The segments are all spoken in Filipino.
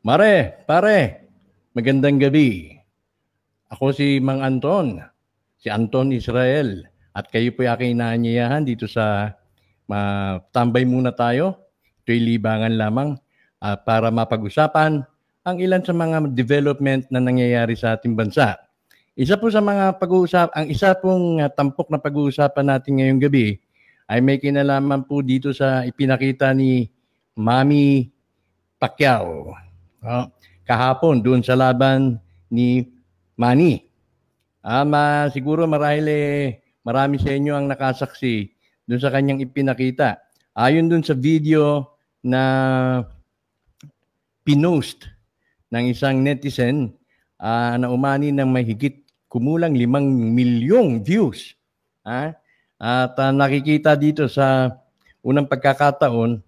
Mare, pare, magandang gabi. Ako si Mang Anton, si Anton Israel. At kayo po'y aking inaanyayahan dito sa Tambay Muna Tayo. Ito'y libangan lamang para mapag-usapan ang ilan sa mga development na nangyayari sa ating bansa. Isa po sa mga pag-uusapan, ang isa pong tampok na pag-uusapan natin ngayong gabi ay may kinalaman po dito sa ipinakita ni Mami Pacquiao. Kahapon doon sa laban ni Manny. Siguro marami sa inyo ang nakasaksi doon sa kanyang ipinakita. Ayon doon sa video na pinost ng isang netizen na umani ng mahigit kumulang 5 milyong views. At nakikita dito sa unang pagkakataon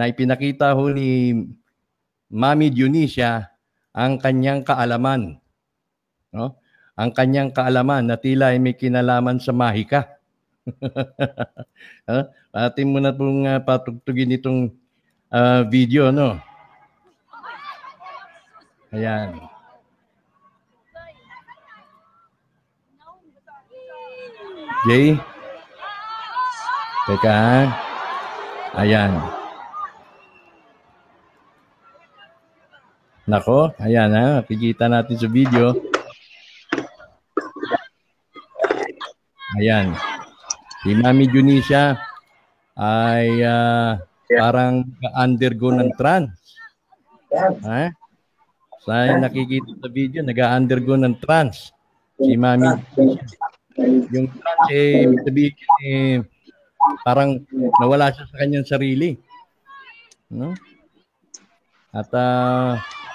na ipinakita ho ni Mami Dionisia ang kanyang kaalaman. No? Ang kanyang kaalaman na tila ay may kinalaman sa mahika. Atin muna pong patugtugin itong video, no? Ayan. Jay? Teka, ha? Ayan. Nako, ayan ha, nakikita natin sa video. Ayan. Si Mami Dionisia ay parang undergo ng trance. Ha? Sa nakikita sa video, nag-undergo ng trance. Si Mami Dionisia. Yung trance, parang nawala siya sa kanyang sarili. No? At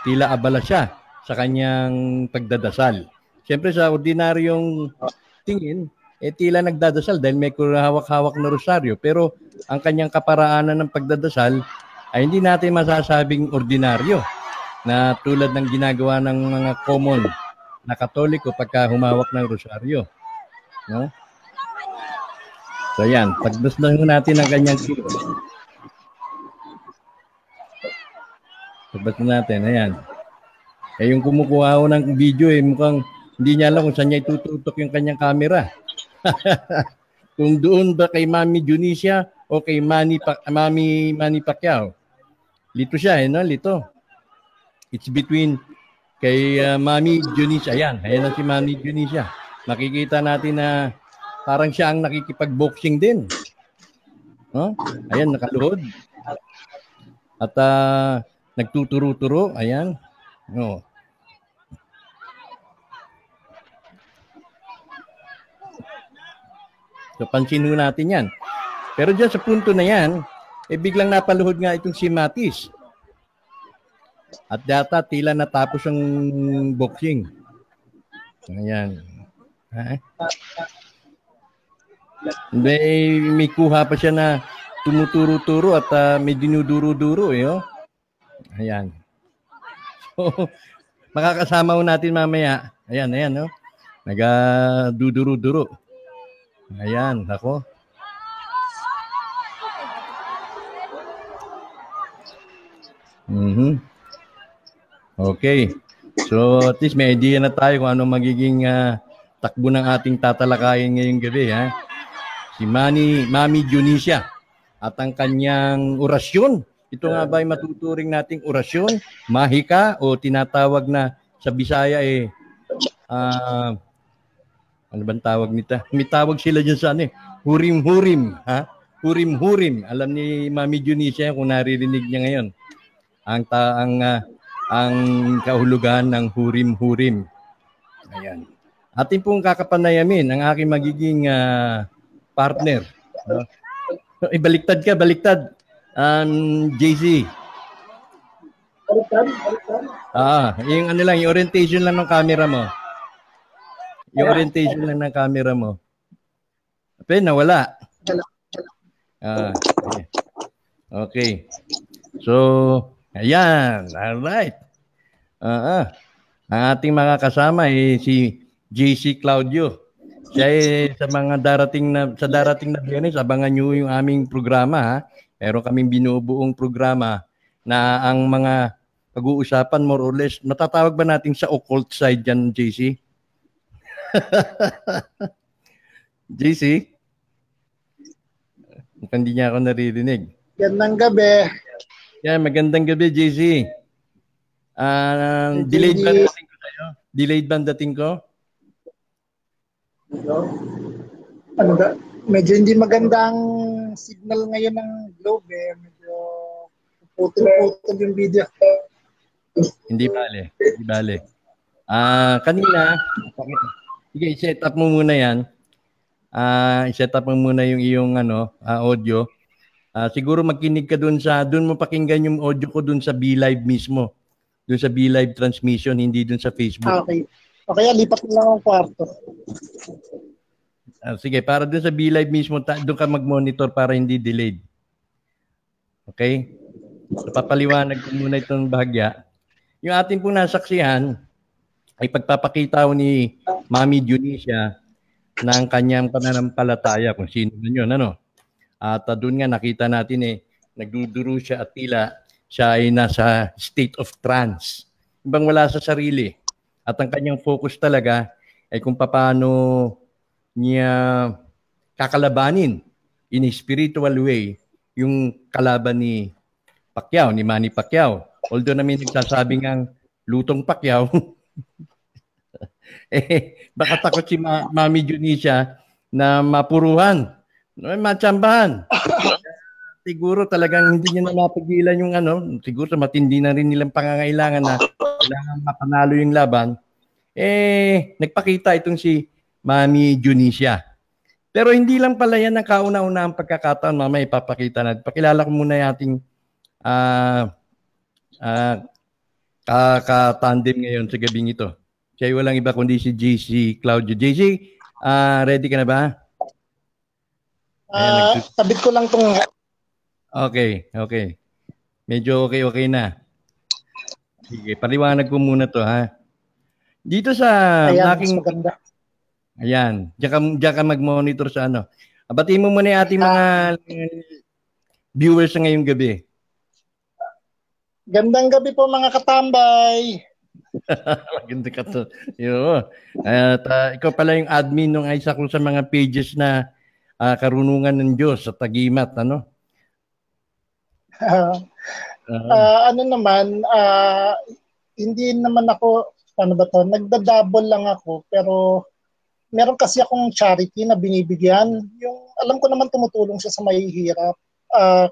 tila abala siya sa kanyang pagdadasal. Siyempre sa ordinaryong tingin, tila nagdadasal dahil may hawak-hawak na rosaryo. Pero ang kanyang kaparaanan ng pagdadasal ay hindi natin masasabing ordinaryo na tulad ng ginagawa ng mga common na Katoliko pagka humawak ng rosaryo. No? So yan, pagdasal natin ang kanyang kilo. Sabat natin, ayan. Eh, yung kumukuha ko ng video, mukhang hindi niya alam kung saan niya itututok yung kanyang camera. Kung doon ba kay Mami Dionisia o kay Manny Pacquiao. Lito siya, no? Lito. It's between kay Mami Dionisia. Ayan, ayan na si Mami Dionisia. Makikita natin na parang siya ang nakikipag-boxing din. No? Ayan, nakaluhod. At nagtuturo-turo, ayan. No. So, pansin natin yan. Pero dyan sa punto na yan, biglang napaluhod nga itong si Mathis. At data, tila natapos ang boxing. Ayan. Ha? May kuha pa siya na tumuturo-turo at may dinuduro-duro, oh. Ayan. So, makakasama natin mamaya. Ayan, ayan, no? Nag-duduro-duro. Ayan, ako. Okay. So, at least may idea na tayo kung ano magiging takbo ng ating tatalakayin ngayong gabi, ha? Si Mami Dionisia at ang kanyang orasyon. Ito nga ba ay matuturing nating orasyon, mahika, o tinatawag na sa Bisaya ano bang tawag nito? May tawag sila dyan sa ano hurim-hurim, ha? Hurim-hurim. Alam ni Mami Dionisia kung naririnig niya ngayon ang kahulugan ng hurim-hurim. Ayan. Atin pong kakapanayamin ang aking magiging partner. Baliktad ka, baliktad. JC. Yung ano lang, yung orientation lang ng camera mo. Yung orientation lang ng camera mo. Pero nawala. Okay. So, ayan. Alright. Ang ating mga kasama si JC Claudio. Siya sa darating na Biyernes, abangan nyo yung aming programa, ha? Meron kaming binubuong programa na ang mga pag-uusapan more or less. Matatawag ba natin sa occult side dyan, JC? JC? Hindi niya ako naririnig. Magandang gabi. Yeah, magandang gabi, JC. Delayed ba dating ko tayo? Delayed ba dating ko? Hello? Ano ba? Medyo hindi magandang signal ngayon ng globe eh. Medyo putol-putol yung video. Hindi bale. Hindi bale. Kanina, sige, i-set up mo muna yan. I-set up mo muna yung iyong ano, audio. Siguro magkinig ka doon sa, doon mo pakinggan yung audio ko doon sa B-Live mismo. Doon sa B-Live transmission, hindi doon sa Facebook. Okay. Okay, lipat na lang ang kwarto. Sige, para doon sa B-Live mismo, doon ka mag-monitor para hindi delayed. Okay? So, papaliwanag ko muna itong bahagya. Yung ating pong nasaksihan ay pagpapakita ni Mami Dionisia ng kanyang pananampalataya kung sino na yun, ano? At doon nga nakita natin eh, nagduduro siya at tila siya ay nasa state of trance. Ibang wala sa sarili. At ang kanyang focus talaga ay kung paano niya kakalabanin in a spiritual way yung kalaban ni Pacquiao, ni Manny Pacquiao. Although namin nagsasabi ngang lutong Pacquiao, eh, baka takot si Mami Dionisia na mapuruhan, matsambahan. Siguro talagang hindi niya na mapigilan yung ano, siguro matindi na rin nilang pangangailangan na kailangan mapanalo yung laban. Eh, nagpakita itong si Mami Dionisia. Pero hindi lang pala yan ang kauna-una ang pagkakataon. Mamaya ipapakita natin. Pakilala ko muna yung ating katandem ngayon sa gabing ito. Siya walang iba kundi si JC Claudio. JC, ready ka na ba? Tabit ko lang itong... Okay, okay. Medyo okay-okay na. Sige, paliwanag ko muna to ha. Dito sa... Ayan, aking... maganda. Ayan, diyan ka mag-monitor sa ano. Batiin mo muna yung ating mga viewers ngayong gabi. Gandang gabi po mga katambay. Maganda ka to. At ikaw pala yung admin nung isa ko sa mga pages na karunungan ng Diyos sa Tagimat, ano? Ano naman, hindi naman ako, ano ba to, nagdadouble lang ako, pero meron kasi akong charity na binibigyan. Yung, alam ko naman tumutulong siya sa mahihirap.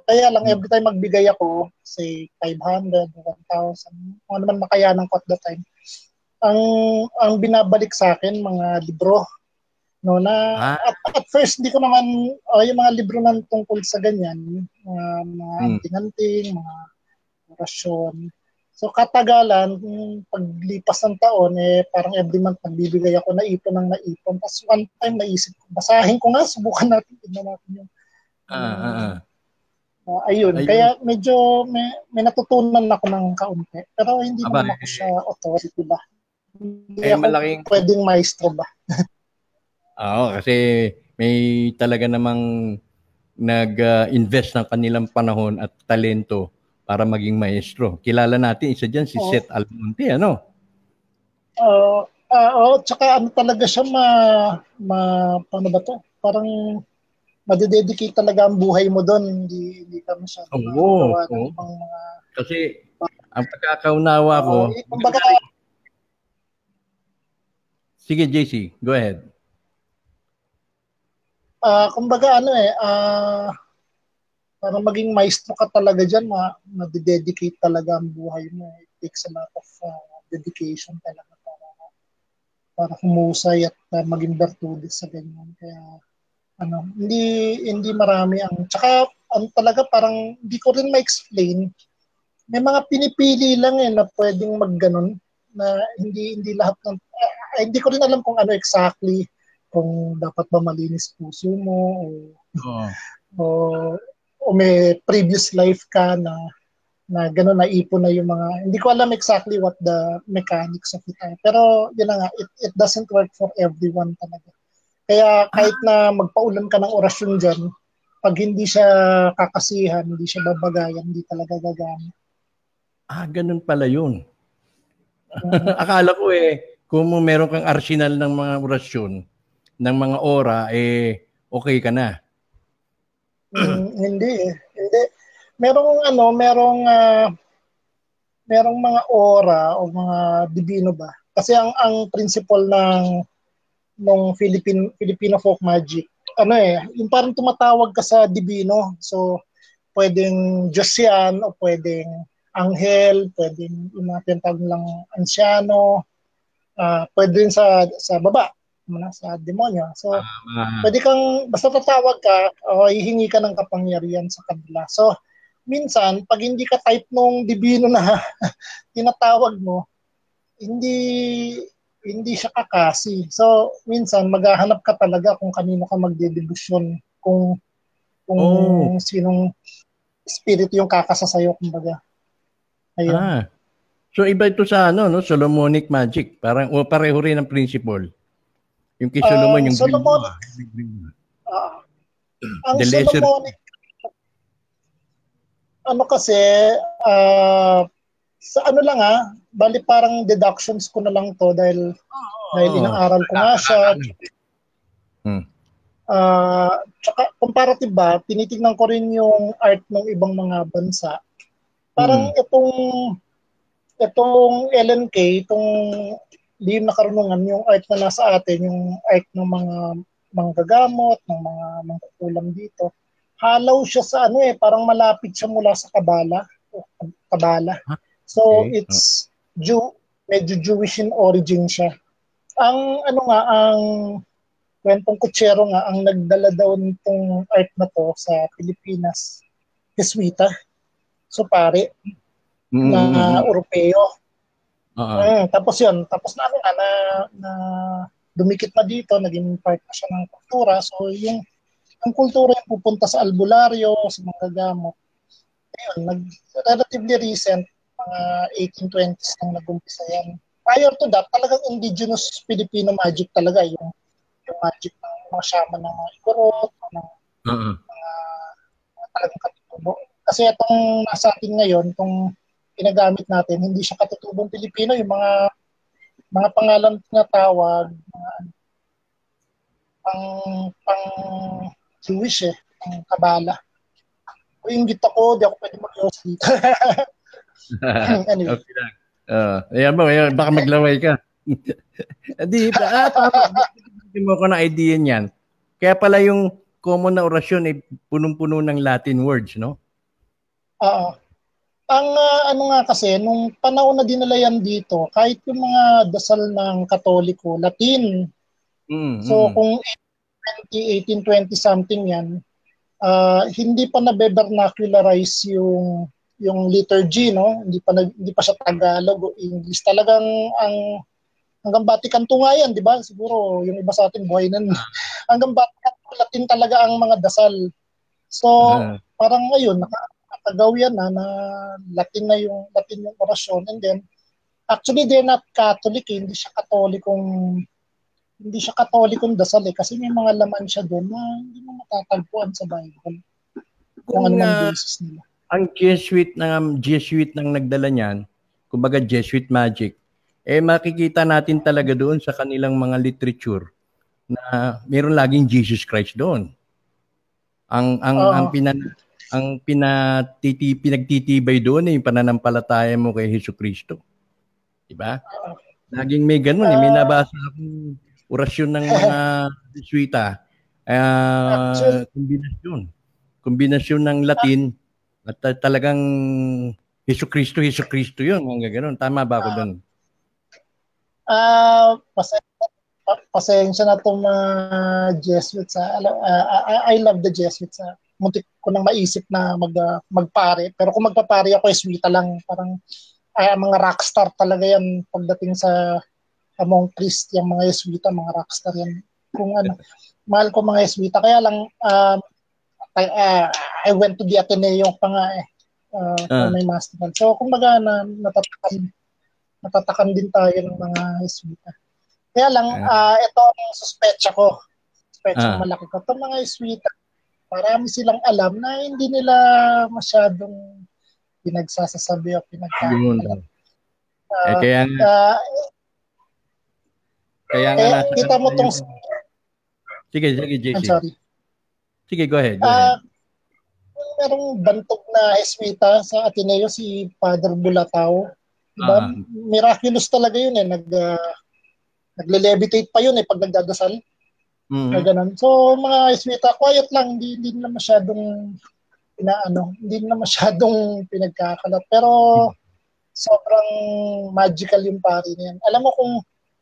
Kaya lang every time magbigay ako, say 500, 1,000, kung ano man makayanan ko at the time. Ang binabalik sa akin, mga libro. No, na, at first, hindi ko naman, yung mga libro na tungkol sa ganyan, mga anting-anting, mga orasyon. So katagalan, paglipas ng taon, eh, parang every month nagbibigay ako naipon. Tapos one time naisip ko, basahin ko nga, subukan natin, tignan natin yung... ayun, kaya medyo may natutunan ako ng kaunti. Pero hindi naman ako siya authority ba? Hindi ako malaking... pwedeng maestro ba? Oo, kasi may talaga namang nag-invest ng kanilang panahon at talento para maging maestro. Kilala natin, isa dyan si Seth Almonte, ano? Tsaka ano talaga siya paano ba to? Parang... madededicate talaga ang buhay mo doon, hindi ka masyadong kasi ang pagkakaunawa ko kumbaga, sige JC, go ahead. Kumbaga ano eh, para maging maestro ka talaga dyan, madededicate talaga ang buhay mo. It takes a lot of dedication talaga para humusay at maging bertulis sa ganyan. Kaya ano, hindi marami ang, tsaka ang talaga parang hindi ko rin ma-explain. May mga pinipili lang eh na pwedeng magganon na hindi lahat ng hindi ko rin alam kung ano exactly, kung dapat ba malinis puso mo o may previous life ka na ganon, na ipon na yung mga, hindi ko alam exactly what the mechanics of it are. Pero yun na nga, it doesn't work for everyone talaga. Kaya kahit na magpaulan ka ng orasyon dyan, pag hindi siya kakasihan, hindi siya babagayan, hindi talaga gagana. ah, ganun pala yun. Akala ko eh, kung meron kang arsenal ng mga orasyon, ng mga ora, eh, okay ka na. Hindi eh. Hindi. Merong ano, merong mga ora o mga dibino ba? Kasi ang principle ng Filipino folk magic, ano eh, yung parang tumatawag ka sa dibino. So, pwedeng Diyos yan o pwedeng anghel, pwedeng yung mga tinatawag lang ansyano, pwede rin sa baba, sa demonyo. So, pwede kang, basta tatawag ka o hihingi ka ng kapangyarihan sa kanila. So, minsan, pag hindi ka type nung dibino na tinatawag mo, hindi siya kakasi. So, minsan, maghahanap ka talaga kung kanino ka magdedebusyon, kung sinong spirit yung kakasa sa'yo, kumbaga. Ayun. Ah. So iba ito sa ano, no? Solomonic magic. Parang o pareho rin ang principle. Yung kay Solomon, yung Solomonic. Ang Solomonic. Ano kasi sa ano lang bali parang deductions ko na lang to dahil inaaral ko nga siya. Tsaka comparative ba, tinitingnan ko rin yung art ng ibang mga bansa. Parang itong LNK, itong lihim na karunungan, yung art na nasa atin, yung art ng mga manggagamot, ng mga mangkukulam dito, halaw siya sa ano eh, parang malapit siya mula sa Kabala. So, okay. It's medyo Jewish in origin siya. Ang ano nga, ang kwentong kutsero nga, ang nagdala daw nitong art na to sa Pilipinas, Jesuita. So, pare, na Europeo. Tapos yun, tapos na ano na dumikit na dito, naging part na siya ng kultura. So yung ang kultura yung pupunta sa albularyo, sa mga gamot. Ayun, relatively recent, mga 1820s nang nag-umpisa yan. Prior to that, talagang indigenous Filipino magic talaga, yung magic ng mga shaman ng mga Igorot, mga talagang katutubo. Kasi itong nasa atin ngayon, itong ginagamit natin, hindi siya katutubong Pilipino, yung mga pangalan tinatawag, pang Jewish eh, pang Kabala. Kung yung git ako, di ako pwede mag-ios dito. Anyway. Okay lang. Ayan, baka maglaway ka. Hindi, hindi mo ko na idea niyan. Kaya pala yung common na orasyon ay punong-puno ng Latin words, no? Oo. Ang ano nga kasi, nung panahon na dinala yan dito, kahit yung mga dasal ng Katoliko, Latin. So kung 1820 something yan, hindi pa nabe-vernacularize yung liturgy, no? Hindi pa siya Tagalog o English. Talagang hanggang Vaticanto nga yan, di ba? Siguro yung iba sa ating buhay nun. Hanggang Vaticanto, Latin talaga ang mga dasal. So parang ngayon, nakagawin na Latin yung orasyon, and then actually they're not Catholic, hindi siya katolikong dasal eh, kasi may mga laman siya doon na hindi mo matatagpuan sa Bible kung anong basis nila. Ang Jesuit nang nagdala niyan, kumbaga Jesuit magic, eh makikita natin talaga doon sa kanilang mga literature na mayroon laging Jesus Christ doon. Ang pinagtitibay doon yung pananampalataya mo kay Jesucristo. Diba? Laging may ganun. May nabasa akong orasyon ng mga Jesuita. Kombinasyon ng Latin at talagang Jesucristo yun. Hanggang ganun. Tama ba ako doon? Pasensya na itong mga Jesuits. I love the Jesuits. Muntik ko nang maisip na magpare. Pero kung magpapare ako, Jesuita lang. Parang mga rockstar talaga yan pagdating sa among priest, yung mga Jesuita, mga rockstar yan. Kung ano, mahal ko mga Jesuita. Kaya lang, I went to the Ateneo pa nga eh. May master. So, kumbaga, natatakan din tayo ng mga Jesuita. Kaya lang, ito ang suspecha ko. Suspecha malaki ko. Ito mga Jesuita, marami silang alam na hindi nila masyadong pinagsasasabi o pinagkakalat. Kaya nga kita mo tong... Sige, JC. I'm sorry. Sige, go ahead. Merong bantog na eswita sa Ateneo, si Father Bulatao. Diba? Miraculous talaga yun eh. Nagle-levitate pa yun eh pag nagdadasal. Mm-hmm. So, mga eswita, quiet lang. Hindi na masyadong pinagkakalat. Pero, sobrang magical yung pari niyan. Alam mo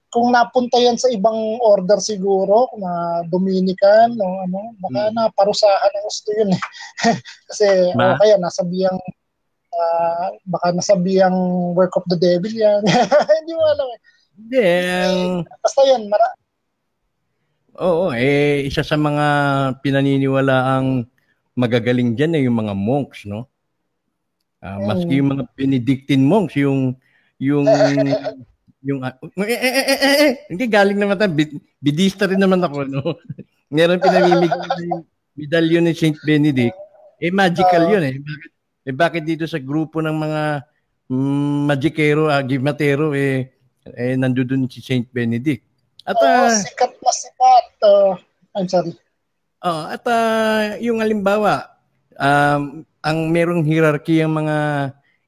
kung napunta yan sa ibang order siguro, na Dominican, no, baka naparusahan ang gusto yun eh. Kasi, kaya nasabihang work of the devil yan. Hindi mo alam eh. Hindi. Basta yan, oo, isa sa mga pinaniniwalaang magagaling dyan ay yung mga monks, no? Maski yung mga Benedictine monks, hindi galing naman tayo. Bidista rin naman ako, no? Meron pinamimigay na yung medallion ni Saint Benedict. Magical yun, eh. Bakit dito sa grupo ng mga magikero, gimatero, nandun si Saint Benedict? At, sikat na sikat. I'm sorry. Yung halimbawa, ang merong hierarchy ang mga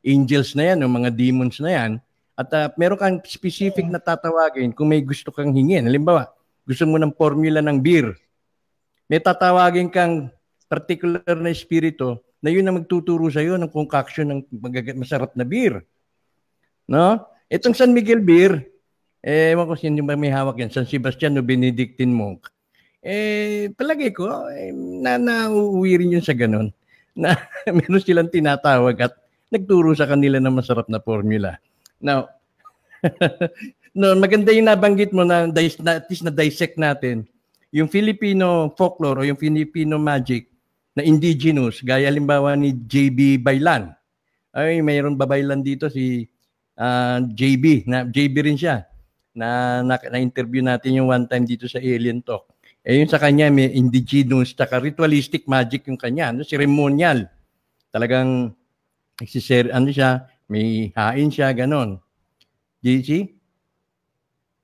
angels na yan, o mga demons na yan, at meron kang specific na tatawagin kung may gusto kang hingin. Halimbawa, gusto mo ng formula ng beer. May tatawagin kang particular na espiritu na yun ang magtuturo sa'yo ng concoction ng masarap na beer. No? Itong San Miguel beer, ewan ko sino ba may hawak yan, San Sebastian o Benedictine monk. Palagi ko, nauuwi rin yun sa ganun. Na meron silang tinatawag at nagturo sa kanila ng masarap na formula. Now, no, maganda yung nabanggit mo na at least na-dissect natin yung Filipino folklore o yung Filipino magic na indigenous, gaya halimbawa ni JB Baylan. Ay, mayroon ba Baylan dito si JB? Na, JB rin siya. Na-interview natin yung one time dito sa Alien Talk. Yung sa kanya may indigenous tsaka ritualistic magic yung kanya. Ceremonial. Talagang siya, may hain siya, ganon. JC?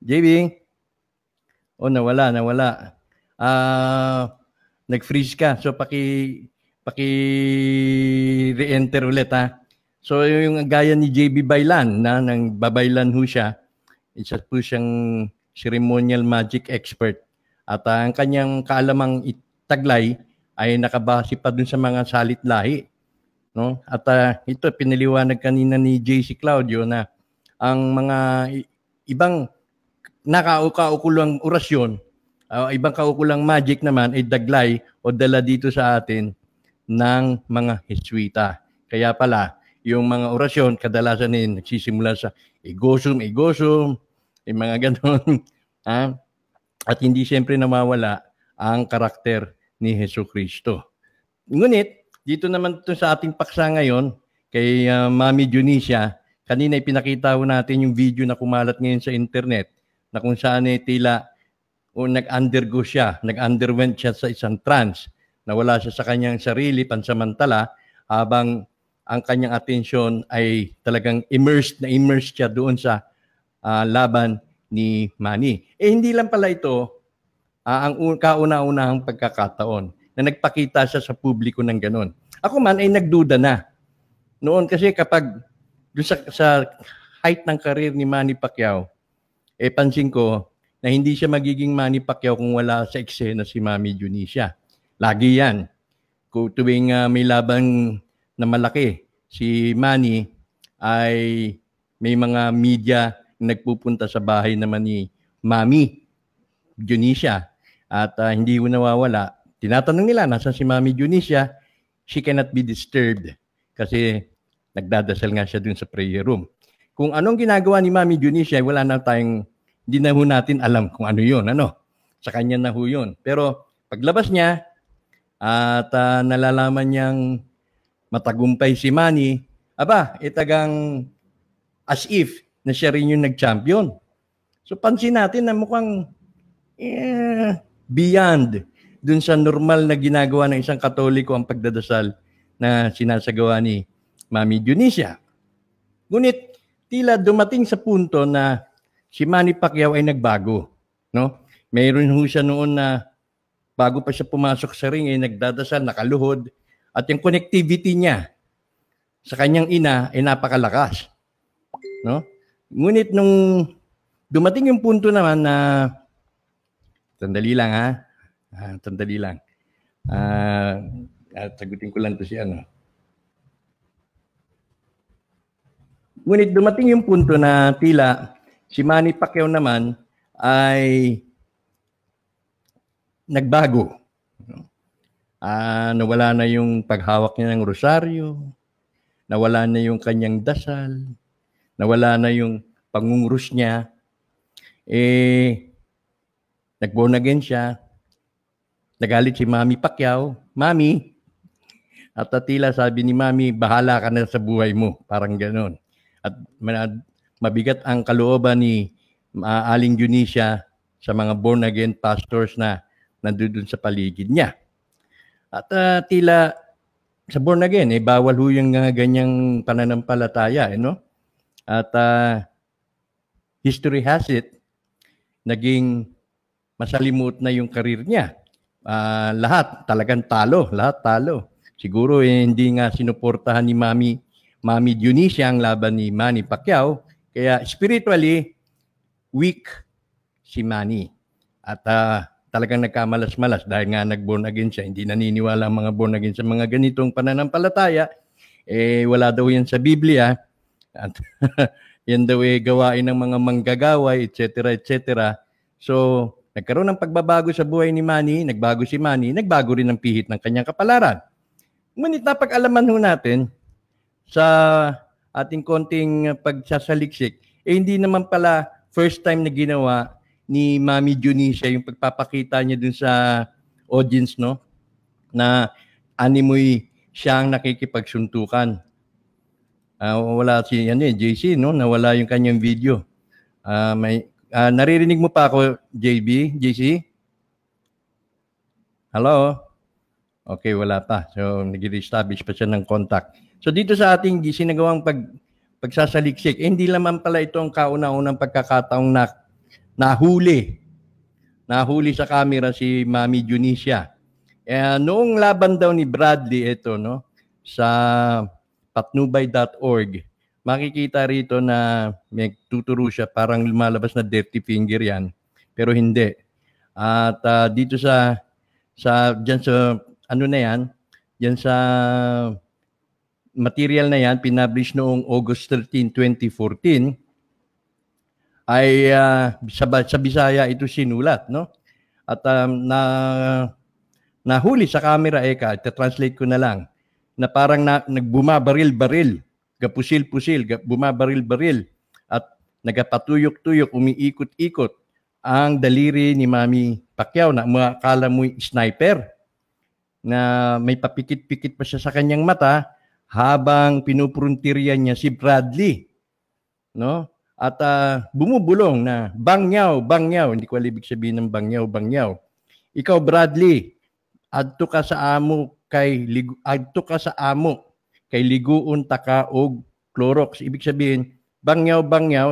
JB? Nawala. Nag-freeze ka. So, paki-re-enter ulit, ha? So, yung gaya ni JB Baylan, nang babaylan ho siya, isa po siyang ceremonial magic expert. At ang kanyang kaalamang taglay ay nakabase pa dun sa mga salit lahi. No? At ito, pinaliwanag kanina ni JC Claudio na ang mga ibang nakaukulang orasyon, ibang kaukulang magic naman ay daglay o dala dito sa atin ng mga Jesuita. Kaya pala, yung mga orasyon, kadalasan din nagsisimula sa egosum, yung mga ganon. At hindi siyempre namawala ang karakter ni Hesus Kristo. Ngunit, dito naman ito sa ating paksa ngayon, kay Mami Dionisia, kanina ipinakita ko natin yung video na kumalat ngayon sa internet na kung saan tila nag-undergo siya, nag-underwent siya sa isang trance, nawala siya sa kanyang sarili pansamantala habang ang kanyang atensyon ay talagang immersed siya doon sa laban ni Manny. Hindi lang pala ito ang kauna-unahang pagkakataon na nagpakita siya sa publiko ng ganun. Ako man ay nagduda na. Noon kasi kapag sa height ng karir ni Manny Pacquiao, pansin ko na hindi siya magiging Manny Pacquiao kung wala sa eksena si Mami Dionisia. Lagi yan. Kung tuwing may labang na malaki, si Manny ay may mga media nagpupunta sa bahay naman ni Mami Dionisia at hindi ko nawawala. Tinatanong nila, nasan si Mami Dionisia? She cannot be disturbed kasi nagdadasal nga siya dun sa prayer room. Kung anong ginagawa ni Mami Dionisia, hindi na ho natin alam kung ano yun. Ano? Sa kanya na ho yun. Pero paglabas niya at nalalaman niyang matagumpay si Manny, itagang as if na siya rin yung nag-champion. So pansin natin na mukhang beyond dun sa normal na ginagawa ng isang Katoliko ang pagdadasal na sinasagawa ni Mami Dionisia. Ngunit tila dumating sa punto na si Manny Pacquiao ay nagbago, no? Mayroon ho siya noon na bago pa siya pumasok sa ring ay nagdadasal, nakaluhod, at yung connectivity niya sa kanyang ina ay napakalakas, no? Ngunit nung dumating yung punto naman na sandali lang. Sagutin ko lang to si ano. Ngunit dumating yung punto na tila si Manny Pacquiao naman ay nagbago. Nawala na yung paghawak niya ng rosaryo, nawala na yung kanyang dasal, nawala na yung pangungrus niya. Nag-born again siya. Nagalit si Mami Pacquiao. Mami, at tila sabi ni Mami, bahala ka na sa buhay mo. Parang ganon. At mabigat ang kalooban ni Aling Dionisia sa mga born-again pastors na nandun sa paligid niya. At tila sa born-again, bawal ho yung ganyang pananampalataya. No? At history has it, naging masalimuot na yung karir niya. Lahat talo. Siguro hindi nga sinuportahan ni Mami Dionisia ang laban ni Manny Pacquiao. Kaya spiritually, weak si Manny. At talagang nagkamalas-malas dahil nga nag-born again siya. Hindi naniniwala ang mga born again sa mga ganitong pananampalataya. Wala daw yan sa Biblia. At yan daw gawain ng mga manggagaway, etc., etc. So, nagkaroon ng pagbabago sa buhay ni Manny, nagbago si Manny, nagbago rin ang pihit ng kanyang kapalaran. Ngunit napag-alaman ho natin sa ating konting pagsasaliksik, hindi naman pala first time na ginawa ni Mami Dionisia yung pagpapakita niya dun sa audience, no? Na animoy siyang nakikipagsuntukan. Wala si JC, no? Nawala yung kanyang video. Naririnig mo pa ako, JC? Hello? Okay, wala pa. So, nag-re-establish pa siya ng contact. So, dito sa ating sinagawang pagsasaliksik, hindi naman pala ito ang kauna-unang pagkakataong nahuli sa camera si Mami Dionisia. Noong laban daw ni Bradley ito, no? Sa patnubay.org, makikita rito na may tuturo siya, parang lumalabas na dirty finger yan, pero hindi. At dito diyan sa material na yan, pinablish noong August 13, 2014, ay sa Bisaya ito sinulat, no? At nahuli sa camera, translate ko na lang, na parang nagbumabaril-baril. Gapusil-pusil, bumabaril-baril at nagapatuyok-tuyok, umiikot-ikot ang daliri ni Mami Pacquiao na makakala mo'y sniper na may papikit-pikit pa siya sa kanyang mata habang pinupruntirya niya si Bradley, no? At bumubulong na bangyaw, hindi ko alibig sabihin ng bangyaw. Ikaw Bradley, adto ka sa amo kay liguon taka og Clorox. Ibig sabihin, bangyaw,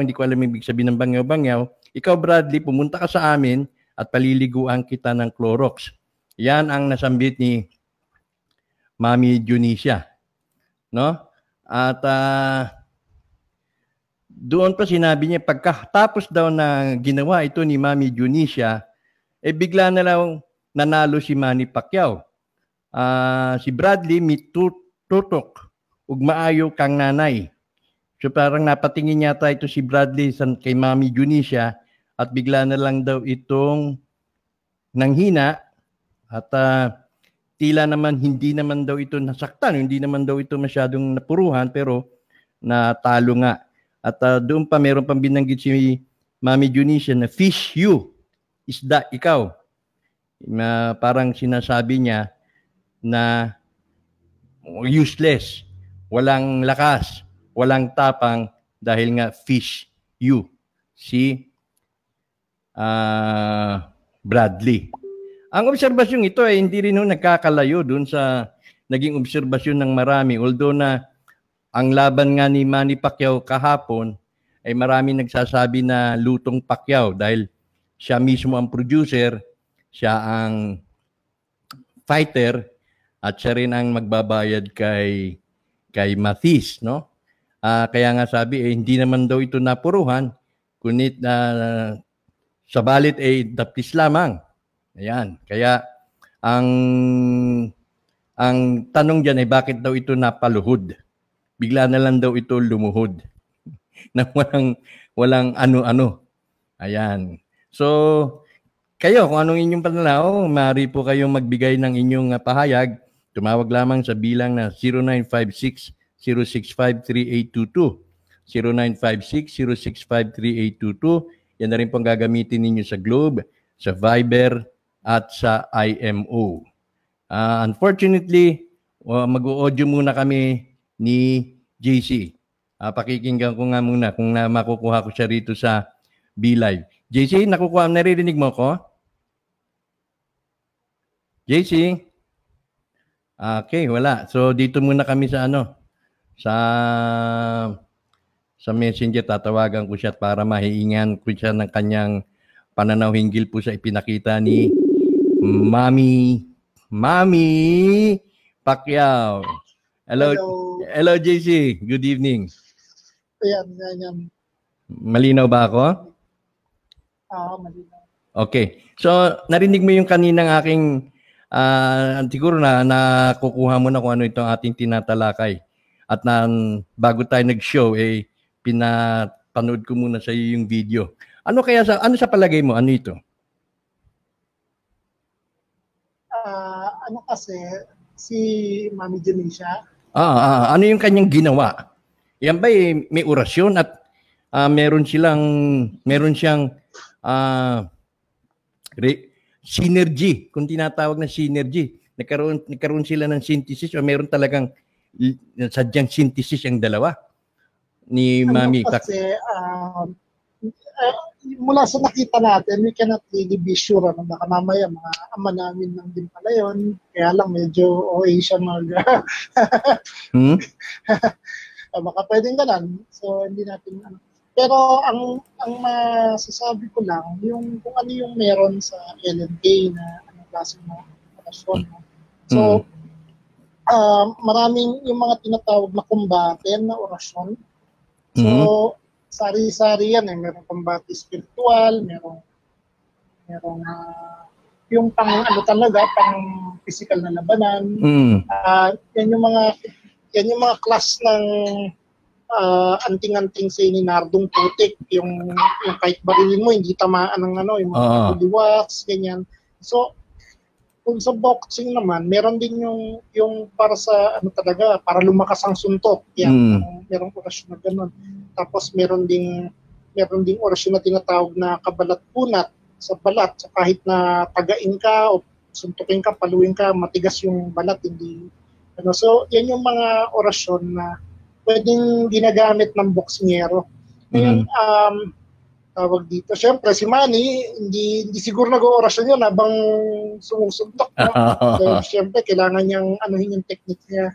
hindi ko alam ibig sabihin ng bangyaw. Ikaw Bradley, pumunta ka sa amin at paliliguan kita ng Clorox. Yan ang nasambit ni Mami Dionisia, no? At doon pa sinabi niya, pagkatapos daw na ginawa ito ni Mami Dionisia, bigla na lang nanalo si Manny Pacquiao. Si Bradley mitutok ug maayo kang nanay. So parang napatingin yata ito si Bradley kay Mami Dionisia at bigla na lang daw itong nanghina at tila naman hindi naman daw ito nasaktan, hindi naman daw ito masyadong napuruhan pero natalo nga. At doon pa meron pang binanggit si Mami Dionisia na fish you, isda ikaw. Parang sinasabi niya na useless, walang lakas, walang tapang dahil nga fish you si Bradley. Ang obserbasyong ito ay hindi rin nagkakalayo dun sa naging obserbasyon ng marami, although na Ang laban nga ni Manny Pacquiao kahapon ay maraming nagsasabi na lutong Pacquiao dahil siya mismo ang producer, siya ang fighter, at siya rin ang magbabayad kay Mathis, no? Kaya nga sabi, hindi naman daw ito napuruhan, kunit na sabalit ay daptis lamang. Ayan. Kaya ang tanong dyan ay bakit daw ito napaluhod? Bigla na lang daw ito lumuhod na walang ano-ano. Ayan. So, kayo, kung anong inyong pananaw, maaari po kayong magbigay ng inyong pahayag. Tumawag lamang sa bilang na 0956-065-3822. 0956-065-3822. Yan na rin pong gagamitin ninyo sa Globe, sa Viber, at sa IMO. Unfortunately, mag-audio muna kami ni JC. Pakikinggan ko nga muna kung makukuha ko siya rito sa BeLive. JC, nakukuha, naririnig mo ko? JC? Okay, wala. So, dito muna kami sa ano? Sa Messenger, tatawagan ko siya para mahiingan ko siya ng kanyang pananaw hinggil po sa ipinakita ni Mami Pacquiao. Hello JC. Good evening. Ayan. Malinaw ba ako? Oo, malinaw. Okay. So, narinig mo yung kaninang aking siguro na nakukuha mo na kung ano itong ating tinatalakay. At bago tayo nag-show, pinapanood ko muna sa iyo yung video. Ano sa palagay mo? Ano ito? Ano kasi, si Mami Dionisia. Ano yung kanyang ginawa? Yan ba may orasyon at meron siyang synergy, kung tinatawag na synergy. Nagkaroon sila ng synthesis o meron talagang sadyang synthesis ang dalawa ni Mami Pacquiao. Mula sa nakita natin, we cannot really be sure ano baka mamaya mga ama namin lang din pala yun. Kaya lang medyo OA siya baka pwedeng ganun. So hindi natin ano. Pero ang masasabi ko lang yung kung ano yung meron sa LNK na anong klase ng operasyon. So maraming yung mga tinatawag na kumbaten na orasyon. So sari-sari yan eh. Merong pambati spiritual, merong yung pang physical na labanan. Yan yung mga class ng anting-anting sa Ninardong Putik, yung kahit barilin mo, hindi tamaan ng yung mga budiwas, ganyan. So, kung sa boxing naman, meron din yung para sa, para lumakas ang suntok. Yan, merong orasyon na gano'n. Tapos meron ding orasyon na tinatawag na kabalat-punat sa balat. So, kahit na tagain ka o suntukin ka, paluin ka, matigas yung balat, hindi. So, yan yung mga orasyon na pwedeng ginagamit ng boksingero. Ngayon, tawag dito. Siyempre, si Manny, hindi siguro nag-oorasyon yun habang sumusuntok. No? So, siyempre, kailangan niyang anuhin yung technique niya.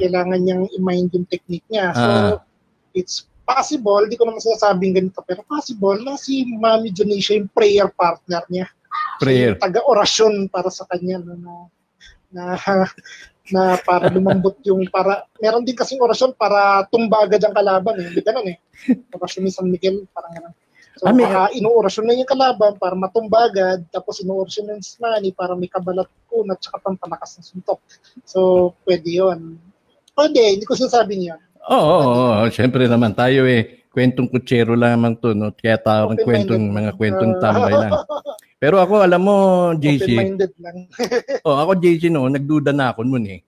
Kailangan niyang i-mind yung technique niya. So, it's possible, di ko naman sinasabing ganito, pero possible na si Mami Dionisia yung prayer partner niya. Prayer. So, taga-orasyon para sa kanya. Na para lumambot yung para meron din kasing orasyon para tumbaga ang kalaban eh. Hindi ganun eh. Orasyon ni San Miguel, parang ganun. So, ino-orasyon na yung kalaban para matumbagad, tapos ino-orasyon na yung Manny para may kabalat ko at saka pang palakas ng suntok. So, pwede yun. Pwede, hindi ko sinasabi niya. Oo. Siyempre naman tayo eh. Kwentong kutsero lamang to, no? Kaya tao ng kwentong tambay lang. Pero ako, alam mo, JC, nagduda na ako noon eh.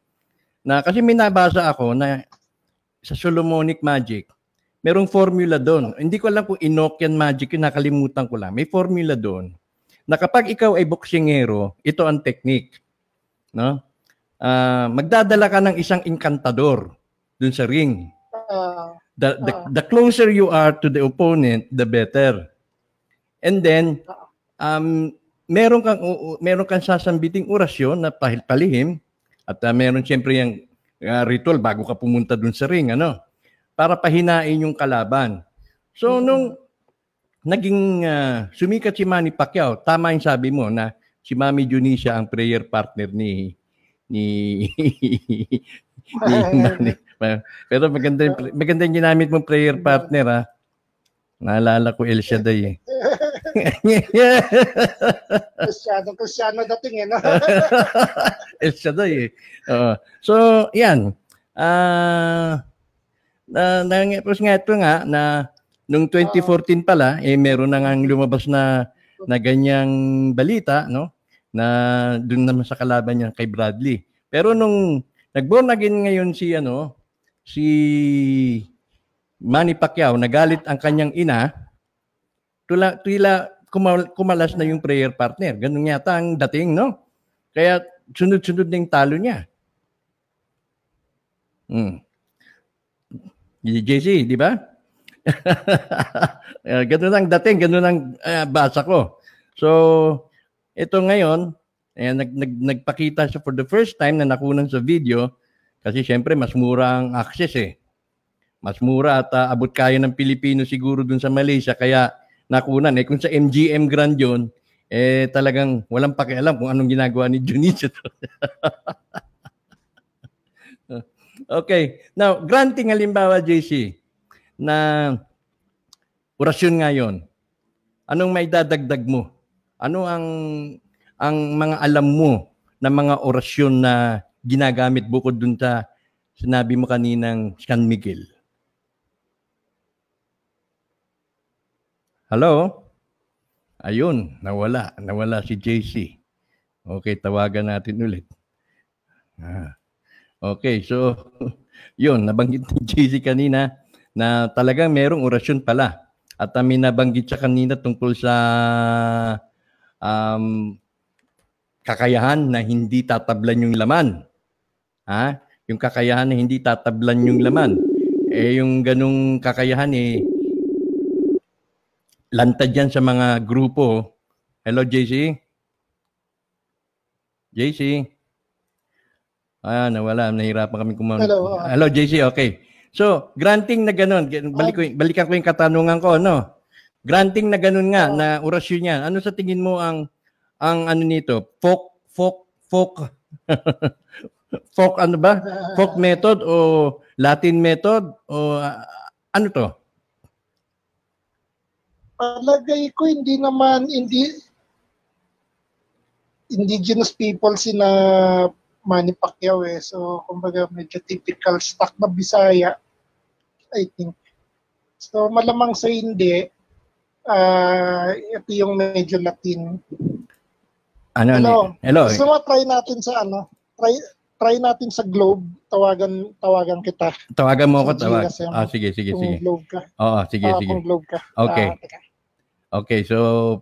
Na, kasi may nabasa ako na sa Solomonic Magic, merong formula doon. Hindi ko alam kung Enochian Magic, nakalimutan ko lang. May formula doon na kapag ikaw ay boksingero, ito ang technique. No? Magdadala ka ng isang inkantador doon sa ring. The closer you are to the opponent, the better. And then, meron kang sasambiting orasyon na palihim at meron siyempre yung ritual bago ka pumunta dun sa ring, ano? Para pahinain yung kalaban. So nung naging sumikat si Manny Pacquiao, tama yung sabi mo na si Mami Dionisia ang prayer partner ni Manny. Pero maganda yung ginamit mong prayer partner, ha? Naalala ko El Shaddai, eh. Kristyano dating, eh, no? El Shaddai, eh. So, yan. Tapos nga ito nga, na noong 2014 pala, eh, meron na nga lumabas na ganyang balita, no? Na doon naman sa kalaban niya kay Bradley. Pero nung nag-born again ngayon si, ano, si Manny Pacquiao, nagalit ang kanyang ina, tila kumalas na yung prayer partner. Ganun yata ang dating, no? Kaya sunod-sunod na yung talo niya. JC, di ba? Ganun ang dating, ganun ang basa ko. So, ito ngayon, nagpakita siya for the first time na nakunan sa video kasi syempre mas mura ang access, eh. Mas mura at abot kaya ng Pilipino siguro dun sa Malaysia kaya nakunan, eh. Kung sa MGM Grand yun, eh talagang walang pakialam kung anong ginagawa ni Dionisia. Okay. Now, granting halimbawa, JC, na orasyon ngayon, anong may dadagdag mo? Ano ang mga alam mo na mga orasyon na ginagamit bukod dun sa sinabi mo kaninang San Miguel? Hello? Ayun, nawala. Nawala si JC. Okay, tawagan natin ulit. Okay, so yun, nabanggit ni JC kanina na talagang merong orasyon pala. At may nabanggit siya kanina tungkol sa kakayahan na hindi tatablan yung laman. Ha? Yung kakayahan na hindi tatablan yung laman. Eh, yung ganung kakayahan, eh, lantad yan sa mga grupo. Hello, JC? JC? Nawala. Nahirapan kami kumain. Hello, JC. Okay. So, granting na ganun. Balikan ko yung katanungan ko, no? Granting na ganun nga, na orasyon yan. Ano sa tingin mo ang ano nito? Folk? Folk ano ba? Folk method o Latin method? O ano to? Palagay ko hindi naman indigenous people sina Manny Pacquiao, eh. So kumbaga medyo typical stock na Bisaya, I think. So malamang sa hindi, ito yung medyo Latin. Ano? Hello. So try natin sa ano? Try natin sa globe. Tawagan kita. Tawagan mo ako, tawag. Sige. Globe ka. Oo, sige. Globe ka. Okay. Okay, so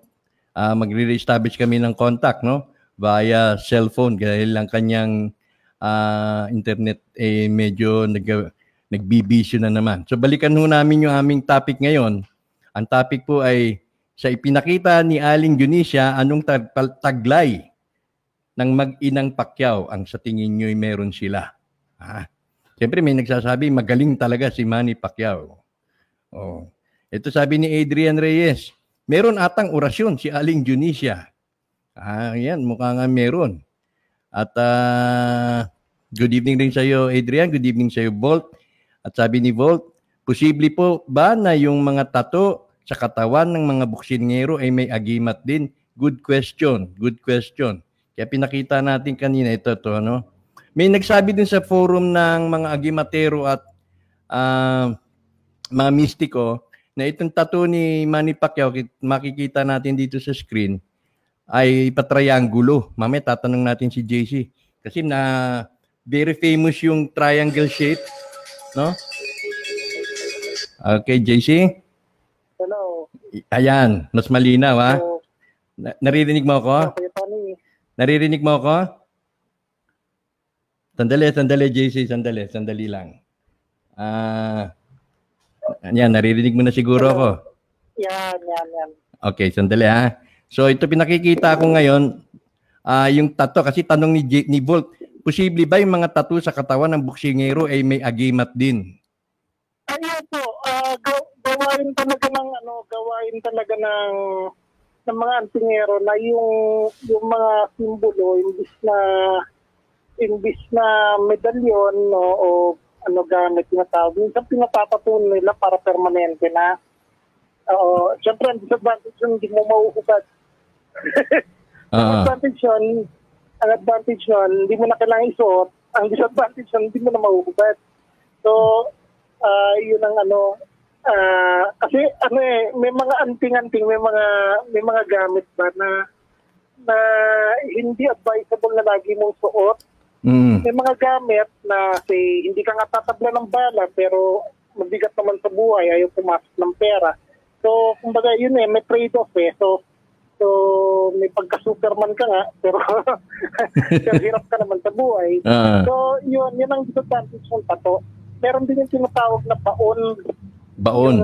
magre-reestablish kami ng contact, no? Via cellphone dahil ang kanyang internet eh medyo nagbibisyo na naman. So balikan ho namin yung aming topic ngayon. Ang topic po ay sa ipinakita ni Aling Dionisia, anong taglay ng mag-inang Pacquiao ang sa tingin nyo'y meron sila. Ha? Siyempre may nagsasabi magaling talaga si Manny Pacquiao. Oh. Ito sabi ni Adrian Reyes, meron atang orasyon si Aling Dionisia. Ah, yan, mukha nga meron. At good evening rin sa iyo, Adrian. Good evening sa iyo, Volt. At sabi ni Volt, posible po ba na yung mga tato sa katawan ng mga buksingero ay may agimat din? Good question. Kaya pinakita natin kanina ito, ano? May nagsabi din sa forum ng mga agimatero at mga mistiko na itong tattoo ni Manny Pacquiao, makikita natin dito sa screen, ay patriangulo. Mamaya tatanong natin si JC. Kasi na very famous yung triangle shape, no? Okay, JC? Hello. Ayan, mas malinaw, ha? Naririnig mo ako? Sandali, JC. Sandali lang. Yan, naririnig mo na siguro ako. Yan. Okay, sandali, ha. So, ito pinakikita ko ngayon, yung tato, kasi tanong ni Volt, Posible ba yung mga tattoo sa katawan ng buksingero ay may agimat din? Ano po, gawain talaga ng mga antingero na yung mga simbolo, imbis na medalyon o gamit na tao, minsan pinapapatunan nila para permanente na. Oo, syempre ang disadvantage yung hindi mo mauugat. Ang advantage yun, hindi mo na kailangan isuot. Ang disadvantage yun, hindi mo na mahuhubat. So, yun ang ano. Kasi ano eh, may mga anting-anting, may mga gamit ba na hindi advisable na lagi mong suot. Mm. May mga gamit na say, hindi ka nga tatabla ng bala pero magbigat naman sa buhay, ayaw pumasok ng pera. So, kumbaga yun eh, may trade-off eh. So, may pagka-superman ka nga, pero hirap ka naman sa buhay. So, yun ang disadvantage ng tato. Meron din yung tinatawag na baon. Baon?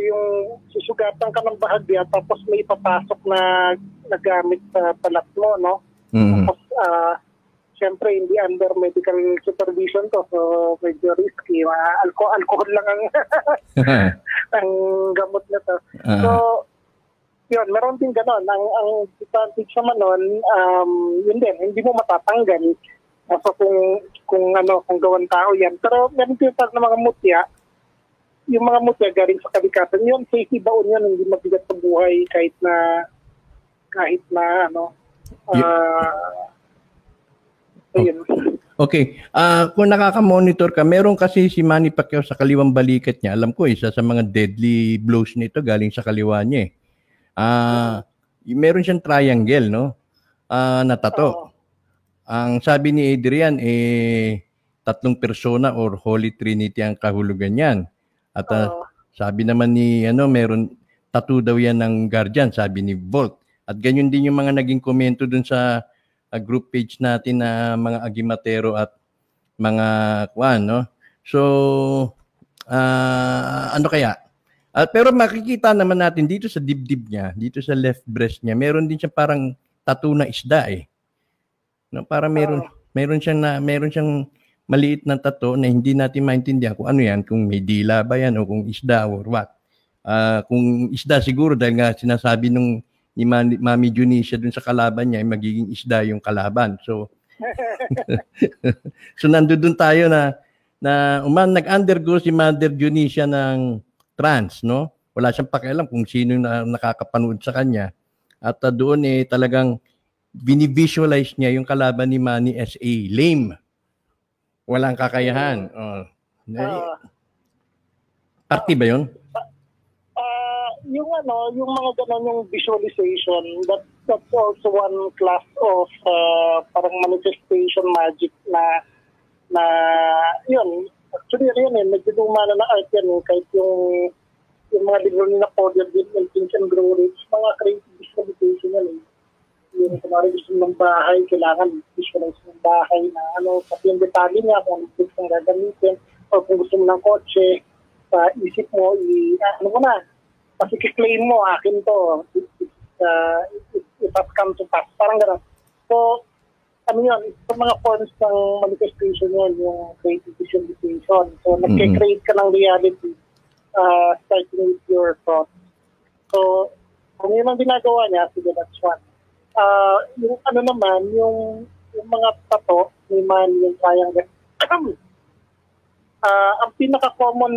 Yung susugatan ka ng bahagya, tapos may ipapasok na gamit sa balat mo, no? Mm. Tapos, siyempre, hindi under medical supervision to, so medyo risky. Alcohol lang ang gamot na to. So, yun, meron din gano'n. Ang advantage naman nun, yun din, hindi mo matatanggal. So, kung gawan tao yan. Pero meron din na mga mutya. Yung mga mutya galing sa kalikasan. Yun, safety baon yun, hindi mabigat sa buhay kahit na. Okay. Kung nakakamonitor ka, meron kasi si Manny Pacquiao sa kaliwang balikat niya. Alam ko, isa sa mga deadly blows nito galing sa kaliwa niya eh. Meron siyang triangle, no? Na tato. Ang sabi ni Adrian, tatlong persona or Holy Trinity ang kahulugan niyan. At sabi naman ni, meron tattoo daw yan ng guardian, sabi ni Volt. At ganyan din yung mga naging komento dun sa group page natin na mga agimatero at mga kuan, no? So, ano kaya? Pero makikita naman natin dito sa dibdib niya, dito sa left breast niya, meron din siya parang tattoo na isda eh. No, para meron siyang maliit na tattoo na hindi natin maintindihan kung ano yan, kung may dila ba yan o kung isda or what. Kung isda siguro dahil nga sinasabi ni Mami Dionisia dun sa kalaban niya, magiging isda yung kalaban. So, so nandun tayo na nag-undergo si Mother Dionisia ng trans, no? Wala siyang pakialam kung sino yung nakakapanood sa kanya. At doon talagang binivisualize niya yung kalaban ni Manny S.A. Lame. Walang kakayahan. Party ba yun? Yung mga ganun yung visualization, that's also one class of parang manifestation magic na yun. Actually, medyo luma na art yan eh. Kahit yung mga libro ni Napoleon din, yung Things and Glories, mga creative visualization yan eh. Yung kumari gusto ng bahay, kailangan visualize ng bahay na pati yung detalye niya, kung ano gusto ng gagamitin, o kung gusto mo ng kotse, sa isip mo, kasi kiklaim mo, akin to, it has come to pass, parang gano'n. So, itong mga forms ng manifestation yun, yung creative visualization. So, nag-create ka ng reality starting with your thoughts. So, kung yun ang ginagawa niya, sige, that's one. Yung yung mga tato, ni man, yung sayang ang pinaka-common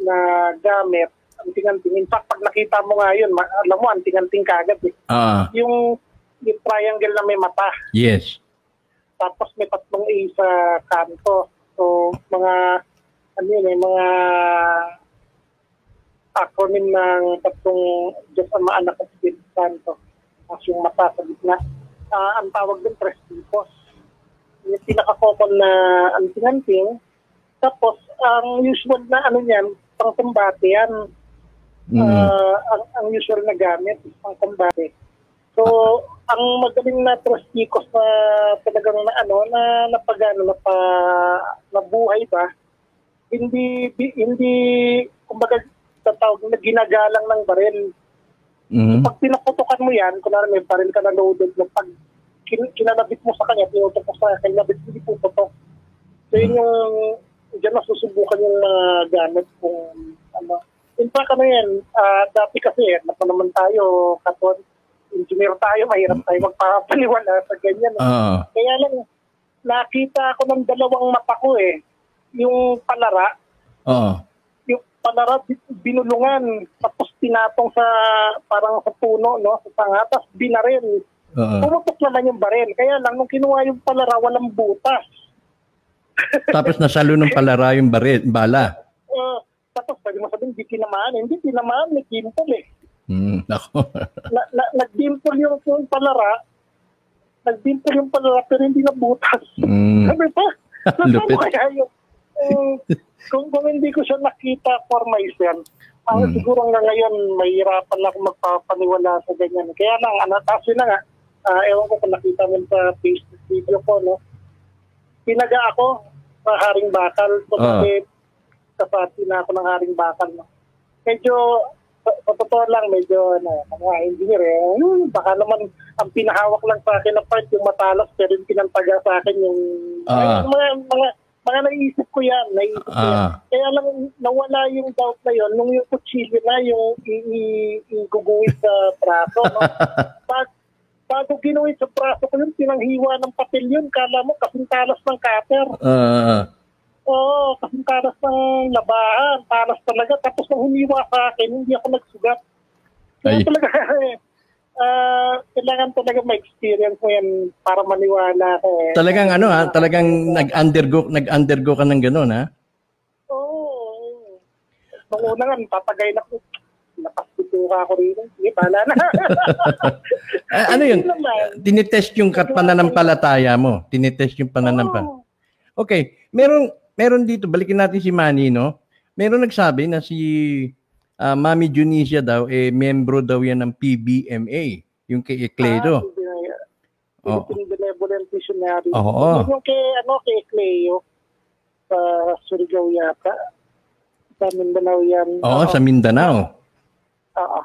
na gamit, anting-anting. In fact, pag nakita mo nga yun, alam mo, anting-anting kagad eh. Yung triangle na may mata. Yes. Tapos may tatlong A sa kanto. So, mga, mga acronym ng tatlong Diyos ang maanak at Spirit Santo. Tapos yung mata sa gitna. Ang tawag din tres tipos. Yung pinakakokon na anting-anting. Tapos, ang usual na niyan, pang-kumbate yan. Ang usual na gamit is pang-kumbate. So, ang magaling na trustikos na talagang nabuhay ba, hindi kumbaga tatawag na ginagalang ng baril. So, pag pinaputokan mo yan, kunwari may baril ka na loaded, pag kinalabit mo sa kanya, tinutok mo sa kanya, kinalabit, hindi po totok. So yun yung, dyan masusubukan yung mga gamit kung ano. In fact, ano yan, dati kasi, nato naman tayo, katon, engineer tayo, mahirap tayo magpapaniwala sa ganyan. Kaya lang, nakita ako ng dalawang mata ko eh. Yung palara, yung palara binulungan, tapos tinatong sa, parang sa puno, no? Sa tangatas, binaril. Pumutok naman yung baril. Kaya lang, nung kinuha yung palara, walang butas. Tapos nasalo ng palara yung baril, bala. Tapos pwede mo sabihin, di tinamaan. Hindi tinamaan, nagdimpol eh. Nagdimpol yung palara. Nagdimpol yung palara, pero hindi nabutas. Sabi pa, nasaan kaya yung... kung hindi ko siya nakita for myself, siguro nga ngayon, mahirapan na akong magpapaniwala sa ganyan. Kaya lang, anatasin na nga, ewan ko kung nakita mo sa Facebook video ko, no? Pinaga ako sa Haring Bakal. So, kasi kasati na ako ng Haring Bakal. No? Medyo, sa totoo lang, medyo, engineer eh. Baka naman, ang pinahawak lang sa akin na part, yung matalas, pero yung pinantaga sa akin, yung mga naiisip ko yan, Kaya lang, nawala yung doubt na yun, nung yung kutsilyo na yung iguguhit sa braso, no? Bago ginuhit sa braso ko yun, pinanghiwa ng papel yun, kala mo, kasintalas ng cutter. Oo, kasintalas ng labahan, talas talaga, tapos nang humiwa sa akin, hindi ako nagsugat. Kaya talaga, kailangan talaga ma-experience mo yan para maniwala eh. Talagang ano ha? Talagang nag-undergo ka ng gano'n ha? Oo. Nung una nga, papagay na ko. Napasituka ako rin. Sige, pala na. Ano yun? Tinitest yung pananampalataya mo. Tinitest yung pananampalataya. Okay. Meron dito. Balikin natin si Manny, no? Meron nagsabi na si... Mami Dionisia daw, eh, membro daw yan ng PBMA. Yung kay Ecleo. Philippine Benevolent Missionary. Yung kay Ecleo, sa Surigao yata. Sa Mindanao yan. Oo, sa Mindanao. Oo.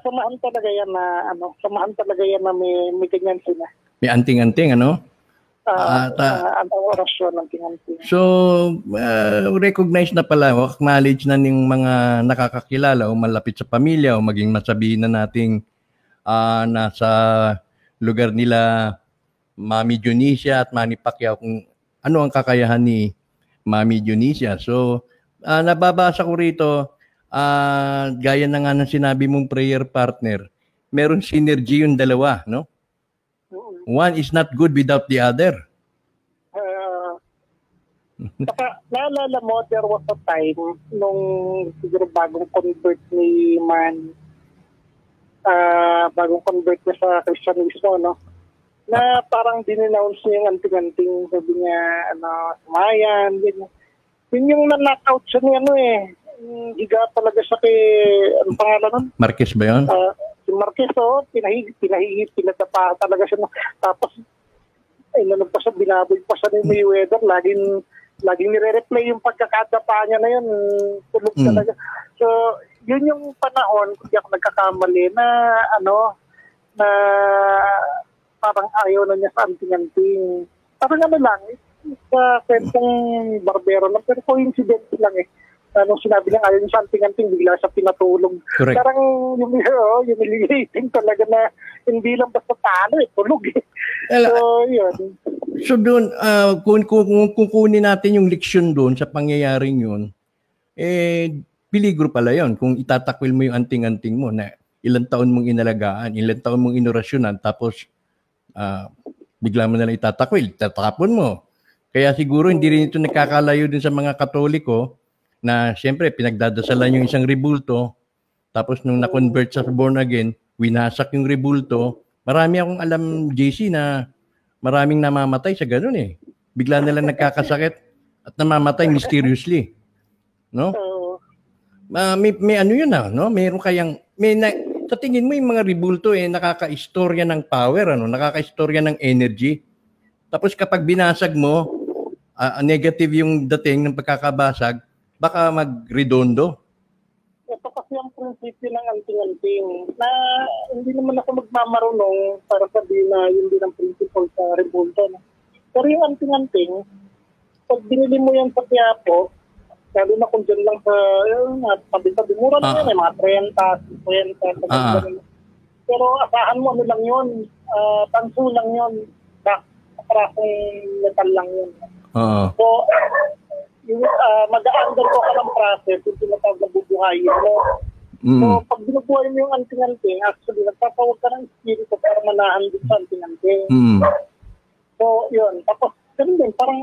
Samahan talaga yan na, may ganyan sila. May anting-anting, ano? Ang orasyon ng tinanong. So, recognize na pala, acknowledge na ng mga nakakakilala o malapit sa pamilya o maging masabihin na nating nasa lugar nila Mami Dionisia at Manny Pacquiao kung ano ang kakayahan ni Mami Dionisia. So, nababasa ko rito, gaya na nga ng sinabi mong prayer partner, meron synergy yung dalawa, no? One is not good without the other. Saka, naalala mo, there was a time nung siguro bagong convert niya sa Christianismo, no? Na parang dinenounce niya yung anting-anting, sabi niya, sumayan, ganyan. Yun yung na-knockout siya niya, higa talaga siya kay, anong pangalan nun? Marquez ba yun? Si Marquez, pinahihipilata talaga siya. Tapos, pa siya, binaboy pa siya ni Mayweather. Laging nire-replay yung pagkakadapa niya na yun. Tulog talaga. So, yun yung panahon, kung di ako nagkakamali, na parang ayaw na niya sa anting-anting. Parang lang, sa sentong barbero lang. Pero coincidence lang eh. Nung sinabi lang, ayaw niya sa anting-anting, bigla siya pinatulog. Correct. Parang humiliating talaga na hindi lang basta talo, tulog eh. So, yun. So, doon, kung kukunin natin yung leksyon doon sa pangyayaring yun, piligro pala yun. Kung itatakwil mo yung anting-anting mo na ilang taon mong inalagaan, ilang taon mong inorasyonan, tapos bigla mo nalang itatakwil, tatapon mo. Kaya siguro hindi rin ito nakakalayo din sa mga Katoliko, na siyempre pinagdadasalan yung isang rebulto, tapos nung na-convert sa born again, winasak yung rebulto. Marami akong alam, JC, na maraming namamatay sa ganun eh. Bigla na lang nagkakasakit at namamatay mysteriously. No? May ano yun no? Meron kayang sa tingin mo yung mga rebulto nakakaistorya ng power, nakakaistorya ng energy. Tapos kapag binasag mo, negative yung dating ng pagkakabasag, baka mag-redondo. Ito kasi ang prinsipyo ng anting-anting na hindi naman ako magmamarunong para sabihin na yun din ang principle sa revolta. Pero yung anting-anting, pag binili mo yan sa Quiapo, lalo na kung dyan lang sa, sabi-sabi, mura na yan, mga 30, 50, pero asahan mo ano lang yun, tanso lang yun, prasong metal lang yun. So, mag-a-undergo ka ng process yung tinatawag na bubuhayin mo. So, pag binubuhay mo yung anting-anting, actually, nagpapawag ka ng espiritu para manahan din sa anting-anting. So, yun. Tapos, ganun din, parang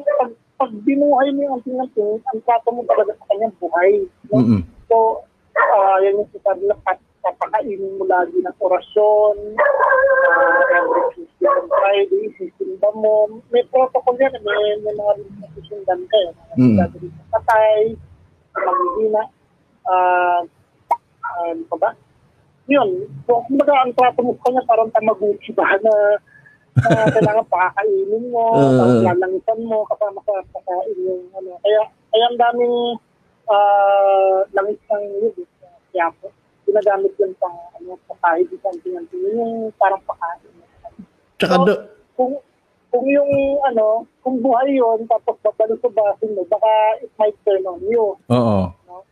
pag binuhay mo yung anting-anting, ang kato mo talaga sa kanyang buhay. No? So, yan yung sinasabi na papakainin mo lagi ng orasyon, every Tuesday and Friday, sisimba mo. May protocol yan, may mga rin na sisimban ka yun. Nagagawin sa patay, maghihina, ano pa ba? Yun, so, kumbaga ang trato mo sa kanya parang tamaguchi ba na kailangan pakakainin mo, lalangitan mo, kasama sa pakain yung ano. Kaya ang daming langis ng yun, Quiapo. Ginagamit lang sa kahit isang tingantin yung parang pakain. Tsaka so, kung yung ano, kung buhay yun, tapos babalusubasin mo, baka it might turn on you. Oo. No?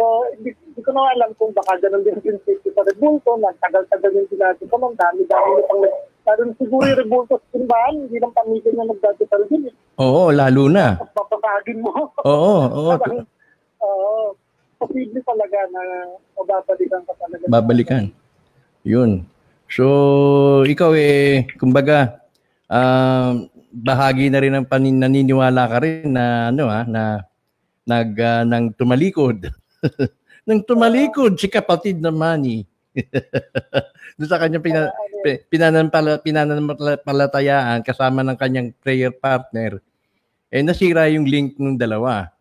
So, hindi ko na alam kung baka ganun din yung safety sa rebulto, nagtagal-tagal yung sinasin ko, nang dami-dami na pang nagtagal. Siguro yung rebulto sa simbahan, hindi ng pamilya na nagtagal din. Oo, lalo na. Tapos papapagin mo. Oo. Oo. Posible talaga na babalikan ka talaga. Babalikan. Yun. So, ikaw kumbaga, bahagi na rin ng naniniwala ka rin na, nang tumalikod. Nang tumalikod si kapatid na Manny. Doon sa kanyang pinanampalatayaan kasama ng kanyang prayer partner, nasira yung link ng dalawa.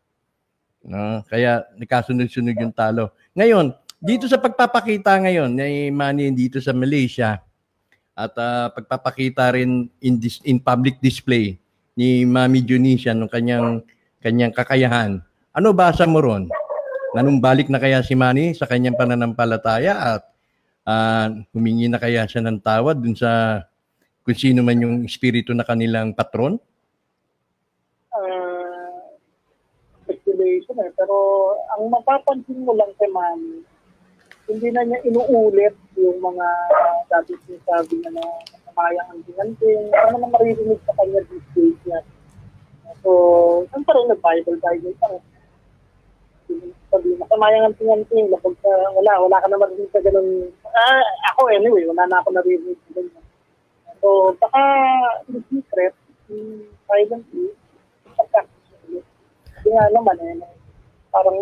No, kaya nakasunod-sunod yung talo. Ngayon, dito sa pagpapakita ngayon ni Manny dito sa Malaysia at pagpapakita rin in public display ni Mami Dionisia ng kanyang kakayahan. Ano basa mo ron? Nanumbalik na kaya si Manny sa kanyang pananampalataya at humingi na kaya siya ng tawad dun sa kung sino man yung espiritu na kanilang patron? Pero ang mapapansin mo lang kay Manny, hindi na niya inuulit yung mga dati sinasabi na namayang ang dinanting, ano na maririnig sa kanya this day niya. So, saan pa rin nag-Bible pa rin. Sabi na, namayang ang dinanting, wala ka na marinig sa ganun. Ako anyway, wala na ako narinig sa ganun. So, baka the secret, silently, kasi nga naman parang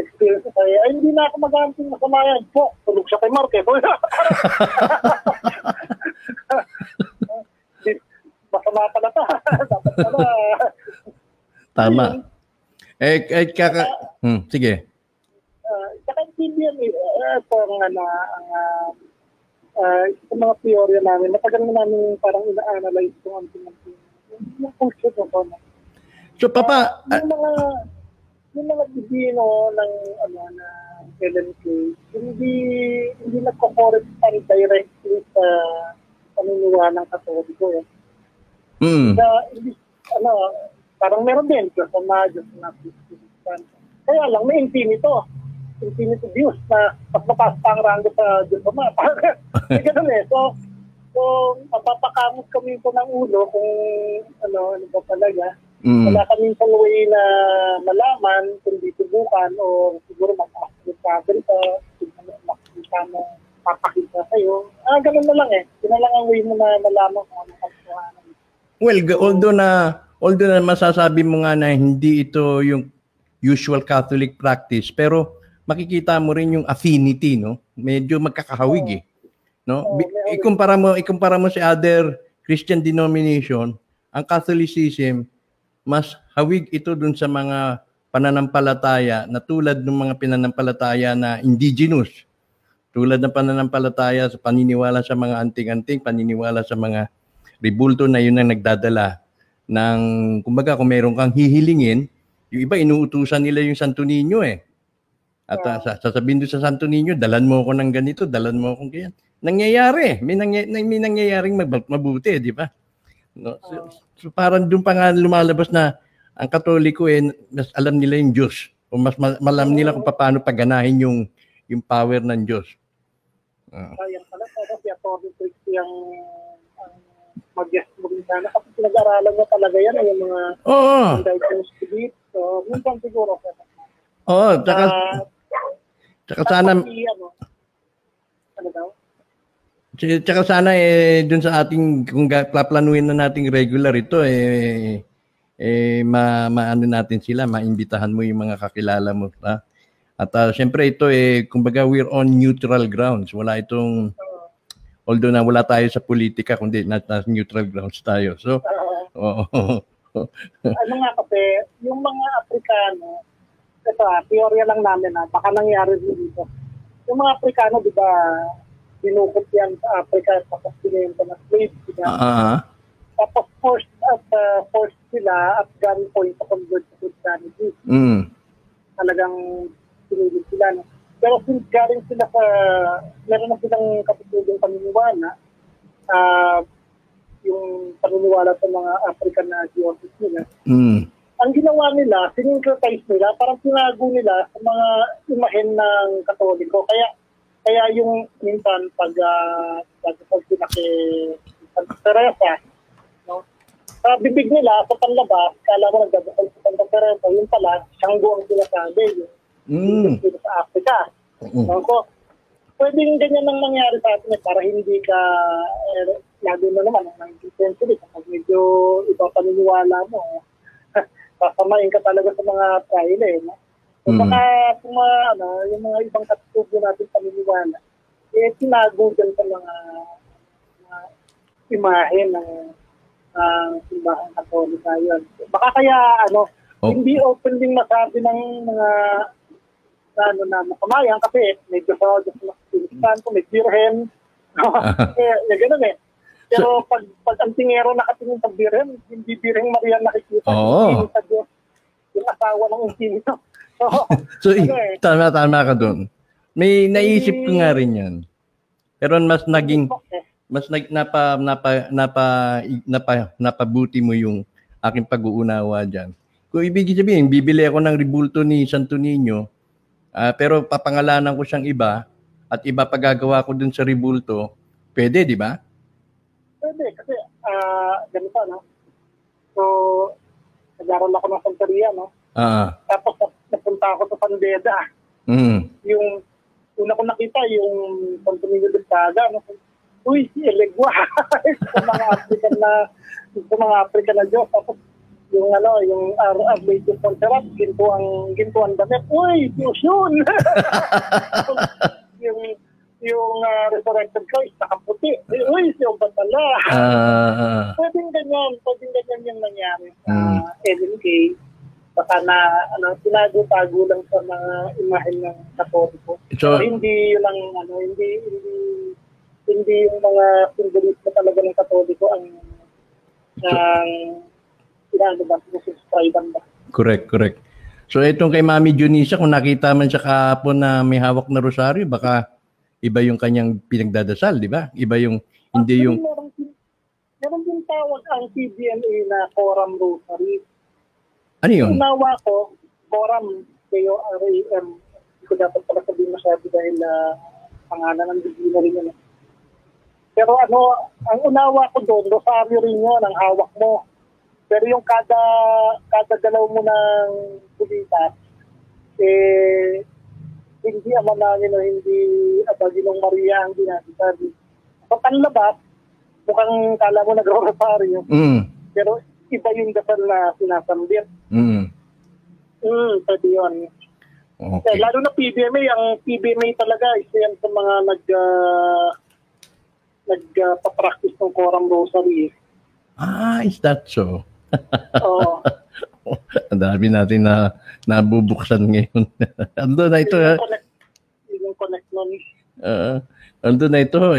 experience ko kaya hindi na ako mag-aamting masama yan po, tulog siya kay Marquez masama pala ta dapat pala tama sige saka yung PBMA ito ang mga teorya namin matagal na namin parang ina-analyze kung anting-anting yung bullshit na to. So, Papa... Yung mga bibino ng LNK, hindi nagko-correct and directly sa paniniwala ng Katoliko. Parang meron din, kaya lang, may infinito views na mas mataas pa ang rango sa Diyos o mga. May ganun eh. So, mapapakamos kami po ng ulo kung ano ba talaga. Wala kaming pang way na malaman kung ditubukan o siguro mag-aspirasabil ka, makikita mo, papakita sa'yo. Ganun na lang eh. Yun na lang ang way mo na malaman kung ano kasuhanan. Well, although na masasabi mo nga na hindi ito yung usual Catholic practice, pero makikita mo rin yung affinity, no? Medyo magkakahawig eh. No? Ikumpara mo si other Christian denomination, ang Catholicism, mas hawig ito dun sa mga pananampalataya na tulad ng mga pinanampalataya na indigenous. Tulad ng pananampalataya sa paniniwala sa mga anting-anting, paniniwala sa mga ribulto na yun ang nagdadala ng, kumbaga, kung meron kang hihilingin, yung iba inuutusan nila yung Santo Niño eh. At sasabihin doon sa Santo Niño, dalan mo ako ng ganito, dalan mo akong ganyan. Nangyayari. May nangyayaring mabuti, di ba? No? So parang doon pa nga lumalabas na ang Katoliko, mas alam nila yung Diyos. O mas malam nila kung paano paganahin yung power ng Diyos. Kaya pala, kasi according to yung mag-yes-burinana. Kasi pinag-aralan mo talaga yan, yung mga diagnosed to be. So, minsan siguro. Oo, tsaka sana tsaka sana dun sa ating kung plaplanuhin na nating regular ito maano natin sila, maimbitahan mo yung mga kakilala mo, ha? At syempre ito kumbaga we're on neutral grounds. Wala itong although na wala tayo sa politika kundi nasa neutral grounds tayo. So ano nga kasi yung mga Afrikano, ito, teorya lang namin na baka nangyari dito. Yung mga Afrikano, di ba, binukot yan sa Africa, tapos sila yung slave sila. Tapos forced sila at gunpoint to convert to Christianity. Talagang sinilip sila. No? Pero since galing sila sa, meron na silang kapitulong paniniwala, yung paniniwala sa mga African na diocese nila. Ang ginawa nila, sinincretize nila, parang tinago nila sa mga imahen ng Katoliko. Kaya yung minsan pag pinaki Teresa, no? Sa bibig nila, sa panlabas, kala mo nagdadasal sa Santa Teresa, yun pala, Siyanggo ang sinasabi, yung sa Africa. No? So, pwedeng ganyan ang nangyari sa atin para hindi ka, lagi na naman, ang 19th century, kapag medyo iba paniniwala mo, sasamain ka talaga sa mga trial no? So, baka yung mga ibang katutubyo natin paniniwala, tinago dyan sa mga imahe ng simbahan Katolika yun. Baka kaya, hindi openly masabi ng mga na makamayan kasi medyo sa Diyos ko, may birhen. Ganun Pero pag ang tingero nakatingin sa birhen, hindi birhen Maria nakikita. Hindi sa Diyos. Yung asawa ng intinito. So, tama ka doon. May naisip ko nga rin yan. Pero mas naging, napabuti mo yung aking pag-uunawa dyan. Kung ibig sabihin, bibili ako ng ribulto ni Santo Niño, pero papangalanan ko siyang iba, at iba pagagawa ko dun sa ribulto, pwede, di ba? Pwede, kasi ganito, no? So, nag-aral ako ng Santeria, no? Tapos, napunta ako sa Pandeda. Yung, una ko nakita, yung Santo Niño de Saga, no? Uy, si Elegua! Sa mga African na Diyos. Tapos, yung, yung Arabay de Ponterat, gintuang damit. Uy, si Oshun! yung resurrected Christ, nakaputi. Uy, siya ba tala? Pwedeng ganyan yung nangyari sa LNK. Baka na, tinago-tago lang sa mga imahen ng Katoliko. So, hindi yun ang, hindi yung mga simbolismo talaga ng Katoliko ang sinasubscribe ba? Correct. So, itong kay Mami Dionisia, kung nakita man siya kahapon na may hawak na rosaryo, baka iba yung kanyang pinagdadasal, di ba? Iba yung, hindi yung... Meron din tawag ang PBMA na Coram Rosaryo. Ano yun? Unawa ko, Coram, K-O-R-A-M. Hindi ko dapat pala sabihin masyado dahil pangalan ng bigyan na rin yun. Pero ang unawa ko doon, rosaryo rin yun, ang hawak mo. Pero yung kada galaw mo ng bulitas, hindi Ama Namin o hindi Abaginong Maria ang ginagawa. Sa panlabas, mukhang kala mo nag-rosaryo. Pero iba yung dasal na sinasambit. Pwede yun. Okay. Lalo na PBMA. Ang PBMA talaga, isa yan sa mga nagpa-practice ng Coram Rosary. Is that so? Oo. Ang dami natin na nabubuksan ngayon. Andun na ito. Yung connect nun. Andun na ito,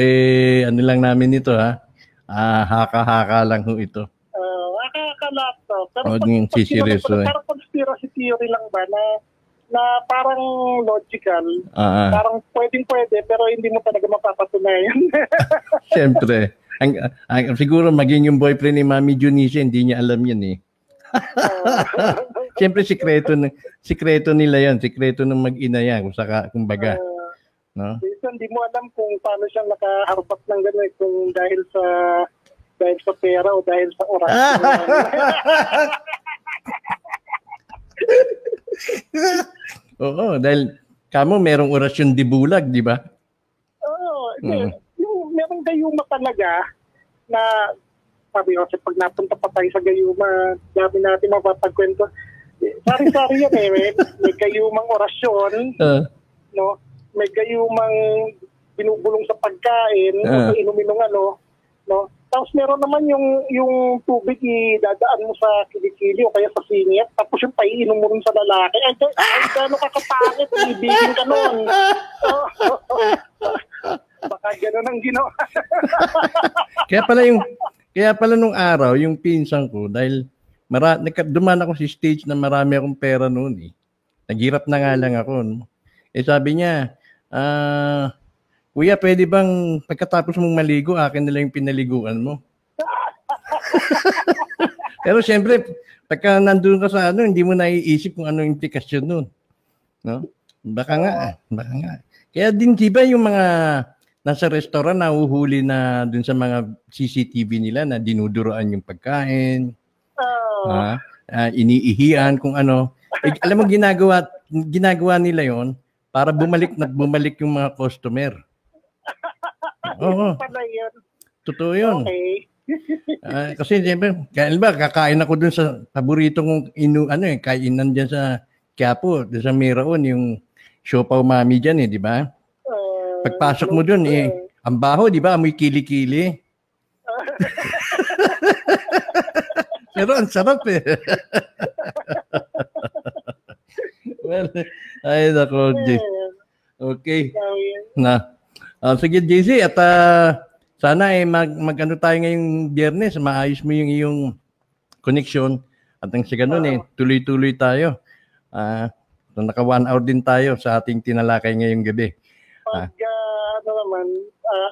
lang namin ito, ha? Haka-haka lang ho ito. Haka-haka lang ito. Pero pag conspiracy theory lang ba na na parang logical, parang pwedeng-pwede, pero hindi mo talaga mapapatunayan. Siyempre. Siguro maging yung boyfriend ni Mami Dionisia, hindi niya alam yun eh. Siyempre, sikreto nila yan. Sikreto ng mag-ina yan, kumbaga. No? Hindi mo alam kung paano siya nakaharbat ng gano'n, kung dahil sa pera o dahil sa oras. Oo, dahil kamo merong orasyon dibulag, di ba? Oo, yung merong gayuma talaga na sabi ko, pag napunta pa tayo sa gayuma, dami natin mapapagkwento. Sari-sari yan eh, may gayumang orasyon, no? May gayumang binubulong sa pagkain, inumin ng ano, no? Tapos meron naman yung tubig idadaan mo sa kilikili o kaya sa singit. Tapos yung paiinom mo rin sa lalaki. Ay, gano'n kakapangit. Ibigin ka nun. Baka gano'n ang ginawa. Kaya pala nung araw, yung pinsan ko, dahil dumaan ako si stage na marami akong pera noon eh. Naghirap na nga lang ako. No? Eh sabi niya, Kuya, pwede bang pagkatapos mong maligo, akin nila yung pinaliguan mo? Pero siyempre, pagka nandun ka sa ano, hindi mo naiisip kung ano yung implikasyon nun. No? Baka nga. Kaya din diba yung mga nasa restaurant na uhuhuli na dun sa mga CCTV nila na dinuduroan yung pagkain, iniihian kung ano. Eh, alam mo, ginagawa nila yon para bumalik yung mga customer. Oo. Totoo yun. Okay. Kasi siyempre, kakain ako dun sa paborito kong kainan dyan sa Quiapo, dun sa Miraon, yung siopaw mami dyan eh, di ba? Pagpasok mo dun eh, ang baho, di ba? Amoy kili-kili. Pero ang sarap eh. Well, ay nako, Jay. Okay. Na. Sige, JC, at sana ay mag-ano tayo ngayong Biyernes, maayos mo yung iyong connection at ang sa ganun tuloy-tuloy tayo. Naka 1 hour din tayo sa ating tinalakay ngayong gabi. Pag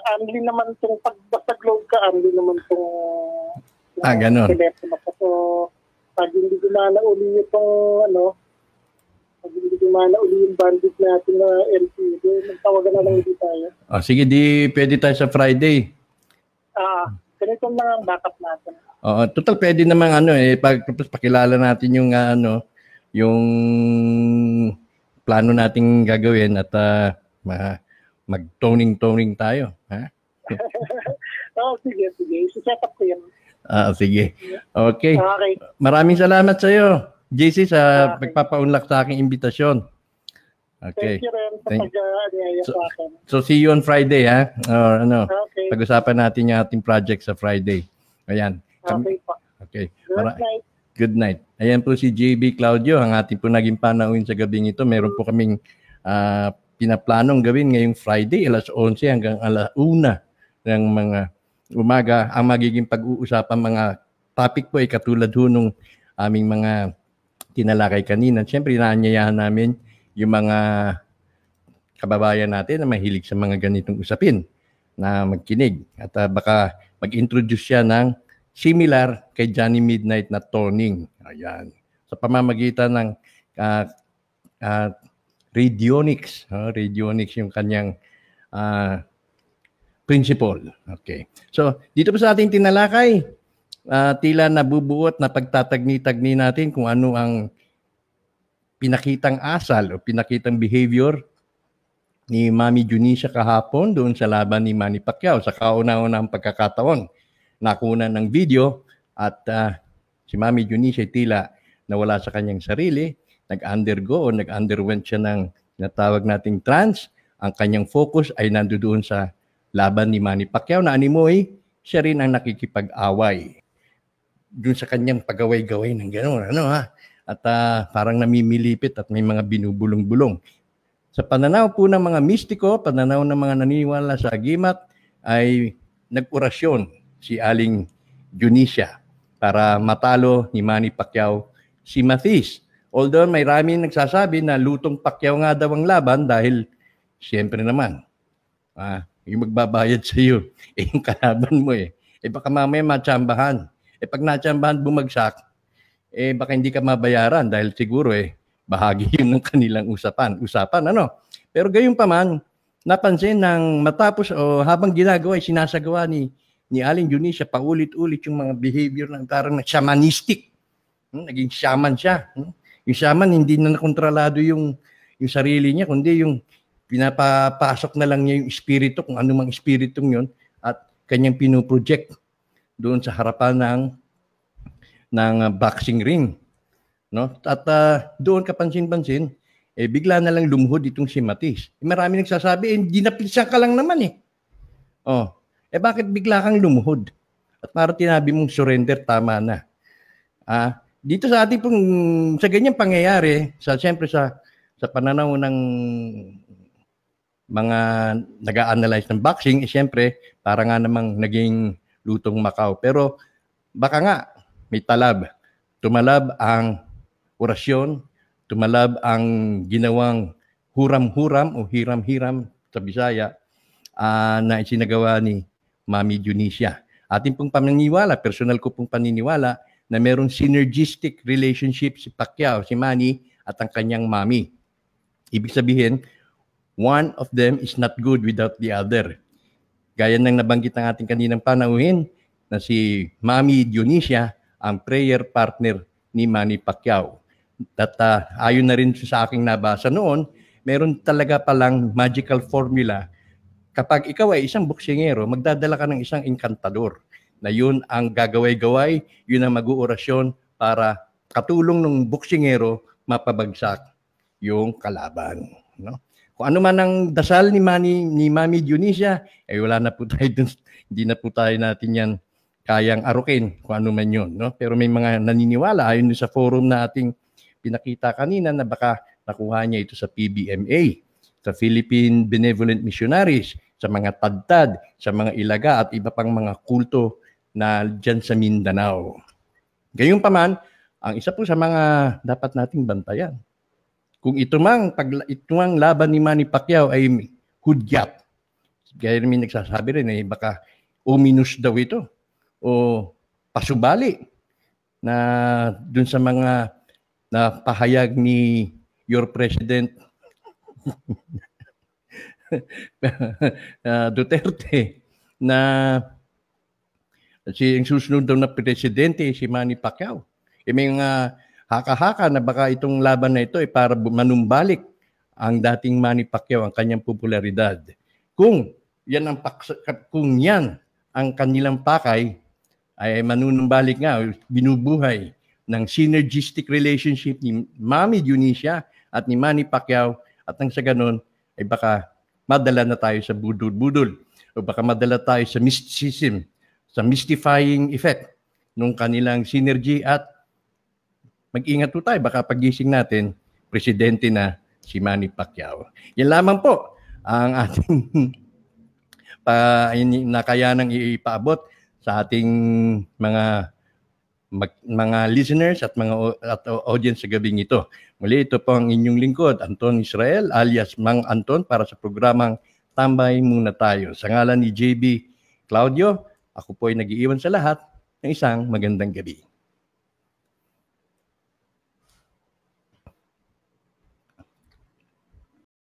amli naman itong pagbasag loob ka, amli naman itong ganun. So, pag hindi gumana uli itong yung bandit natin na LTD. Magtawagan na lang hindi tayo. Sige, di pwede tayo sa Friday. Ganito lang ang backup natin. Total pwede naman pakilala natin yung yung plano nating gagawin at mag-toning tayo, ha? Sige. I-set up ko yan. Sige. Okay. Maraming salamat sa iyo, JC, sa pagpapaunlak sa aking imbitasyon. Okay. Thank you rin sa pag-anyaya sa akin. So, see you on Friday, ha? Okay. Pag-usapan natin yung ating project sa Friday. Ayan. Okay po. Okay. Good night. Good night. Ayan po si JB Claudio, ang ating po naging panauhin sa gabing ito. Meron po kaming pinaplanong gawin ngayong Friday, alas 11 hanggang alas 1 ng mga umaga. Ang magiging pag-uusapan mga topic po ay katulad ho nung aming mga tinalakay kanina. Siyempre, inaanyayahan namin yung mga kababayan natin na mahilig sa mga ganitong usapin na magkinig. At baka mag-introduce siya ng similar kay Johnny Midnight na toning. Ayan. Sa pamamagitan ng radionics. Radionics yung kanyang principle. Okay. So, dito po sa ating tinalakay, tila nabubuot na pagtatagni-tagni natin kung ano ang pinakitang asal o pinakitang behavior ni Mami Dionisia kahapon doon sa laban ni Manny Pacquiao sa kauna-unang pagkakataon. Nakuna ng video at si Mami Dionisia tila nawala sa kanyang sarili, nag-underwent siya ng natawag nating trance. Ang kanyang focus ay nandoon sa laban ni Manny Pacquiao na animoy siya rin ang nakikipag-away. Doon sa kanyang pag-away-gaway ng gano'n, At parang namimilipit at may mga binubulong-bulong. Sa pananaw po ng mga mistiko, pananaw ng mga naniniwala sa agimat, ay nag-orasyon si Aling Dionisia para matalo ni Manny Pacquiao si Mathis o Although may maraming nagsasabi na lutong Pacquiao nga daw ang laban dahil siyempre naman, yung magbabayad sa iyo, yung kalaban mo eh. Baka mamaya matsambahan. Pag natsambahan, bumagsak, baka hindi ka mabayaran dahil siguro bahagi yun ng kanilang usapan, ano? Pero gayon pa man, napansin ng matapos o habang ginagawa, sinasagawa ni Aling Dionisia paulit-ulit yung mga behavior ng parang shamanistic. Naging shaman siya. Yung shaman, hindi na nakontrolado yung sarili niya, kundi yung pinapapasok na lang niya yung espiritu, kung anumang espiritong yun, at kanyang pinuproject doon sa harapan ng boxing ring. No? At doon kapansin-pansin, bigla na lang lumuhod itong si Mathis. Marami nagsasabi, dinapisa ka lang naman eh. Oh, bakit bigla kang lumuhod? At para tinabi mong surrender, tama na. Dito sa ating pong, sa ganyang pangyayari, siyempre sa pananaw ng mga nag-a-analyze ng boxing, siyempre, para nga namang naging lutong Macau. Pero baka nga may talab. Tumalab ang orasyon, tumalab ang ginawang huram-huram o hiram-hiram sa Bisaya na isinagawa ni Mami Dionisia. Ating pong paniniwala, personal ko pong paniniwala, na merong synergistic relationship si Pacquiao, si Manny, at ang kanyang mami. Ibig sabihin, one of them is not good without the other. Gaya ng nabanggit ng ating kaninang panauhin na si Mami Dionisia ang prayer partner ni Manny Pacquiao. At ayon na rin sa aking nabasa noon, meron talaga palang magical formula. Kapag ikaw ay isang boksingero, magdadala ka ng isang encantador na yun ang gagaway-gaway, yun ang mag-uorasyon para katulong ng boksingero mapabagsak yung kalaban. No? Kung ano man ang dasal ni Mami Dionisia, wala na po tayo dun. Hindi na po tayo natin yan kayang arukin kung ano man yun. No? Pero may mga naniniwala ayon sa forum na ating pinakita kanina na baka nakuha niya ito sa PBMA, sa Philippine Benevolent Missionaries, sa mga tadtad, sa mga ilaga at iba pang mga kulto na dyan sa Mindanao. Gayunpaman, ang isa po sa mga dapat nating bantayan, kung ito mang laban ni Manny Pacquiao ay hudyat, gaya namin nagsasabi rin, baka ominous daw ito o pasubali na dun sa mga na pahayag ni your president Duterte na ang susunod daw na presidente si Manny Pacquiao. May mga haka-haka na baka itong laban na ito ay para manumbalik ang dating Manny Pacquiao, ang kanyang popularidad. Kung yan ang kanilang pakay ay manunumbalik nga, binubuhay ng synergistic relationship ni Mami Dionisia at ni Manny Pacquiao, at nang sa ganun ay baka madala na tayo sa budol-budol o baka madala tayo sa mysticism, sa mystifying effect nung kanilang synergy, at mag-ingat po tayo. Baka pagising natin, presidente na si Manny Pacquiao. Yan lamang po ang ating nakayanang ipaabot sa ating mga listeners at mga audience sa gabing ito. Muli, ito po ang inyong lingkod, Anton Israel alias Mang Anton, para sa programang Tambay Muna Tayo. Sa ngalan ni JB Claudio, ako po ay nag-iiwan sa lahat ng isang magandang gabi.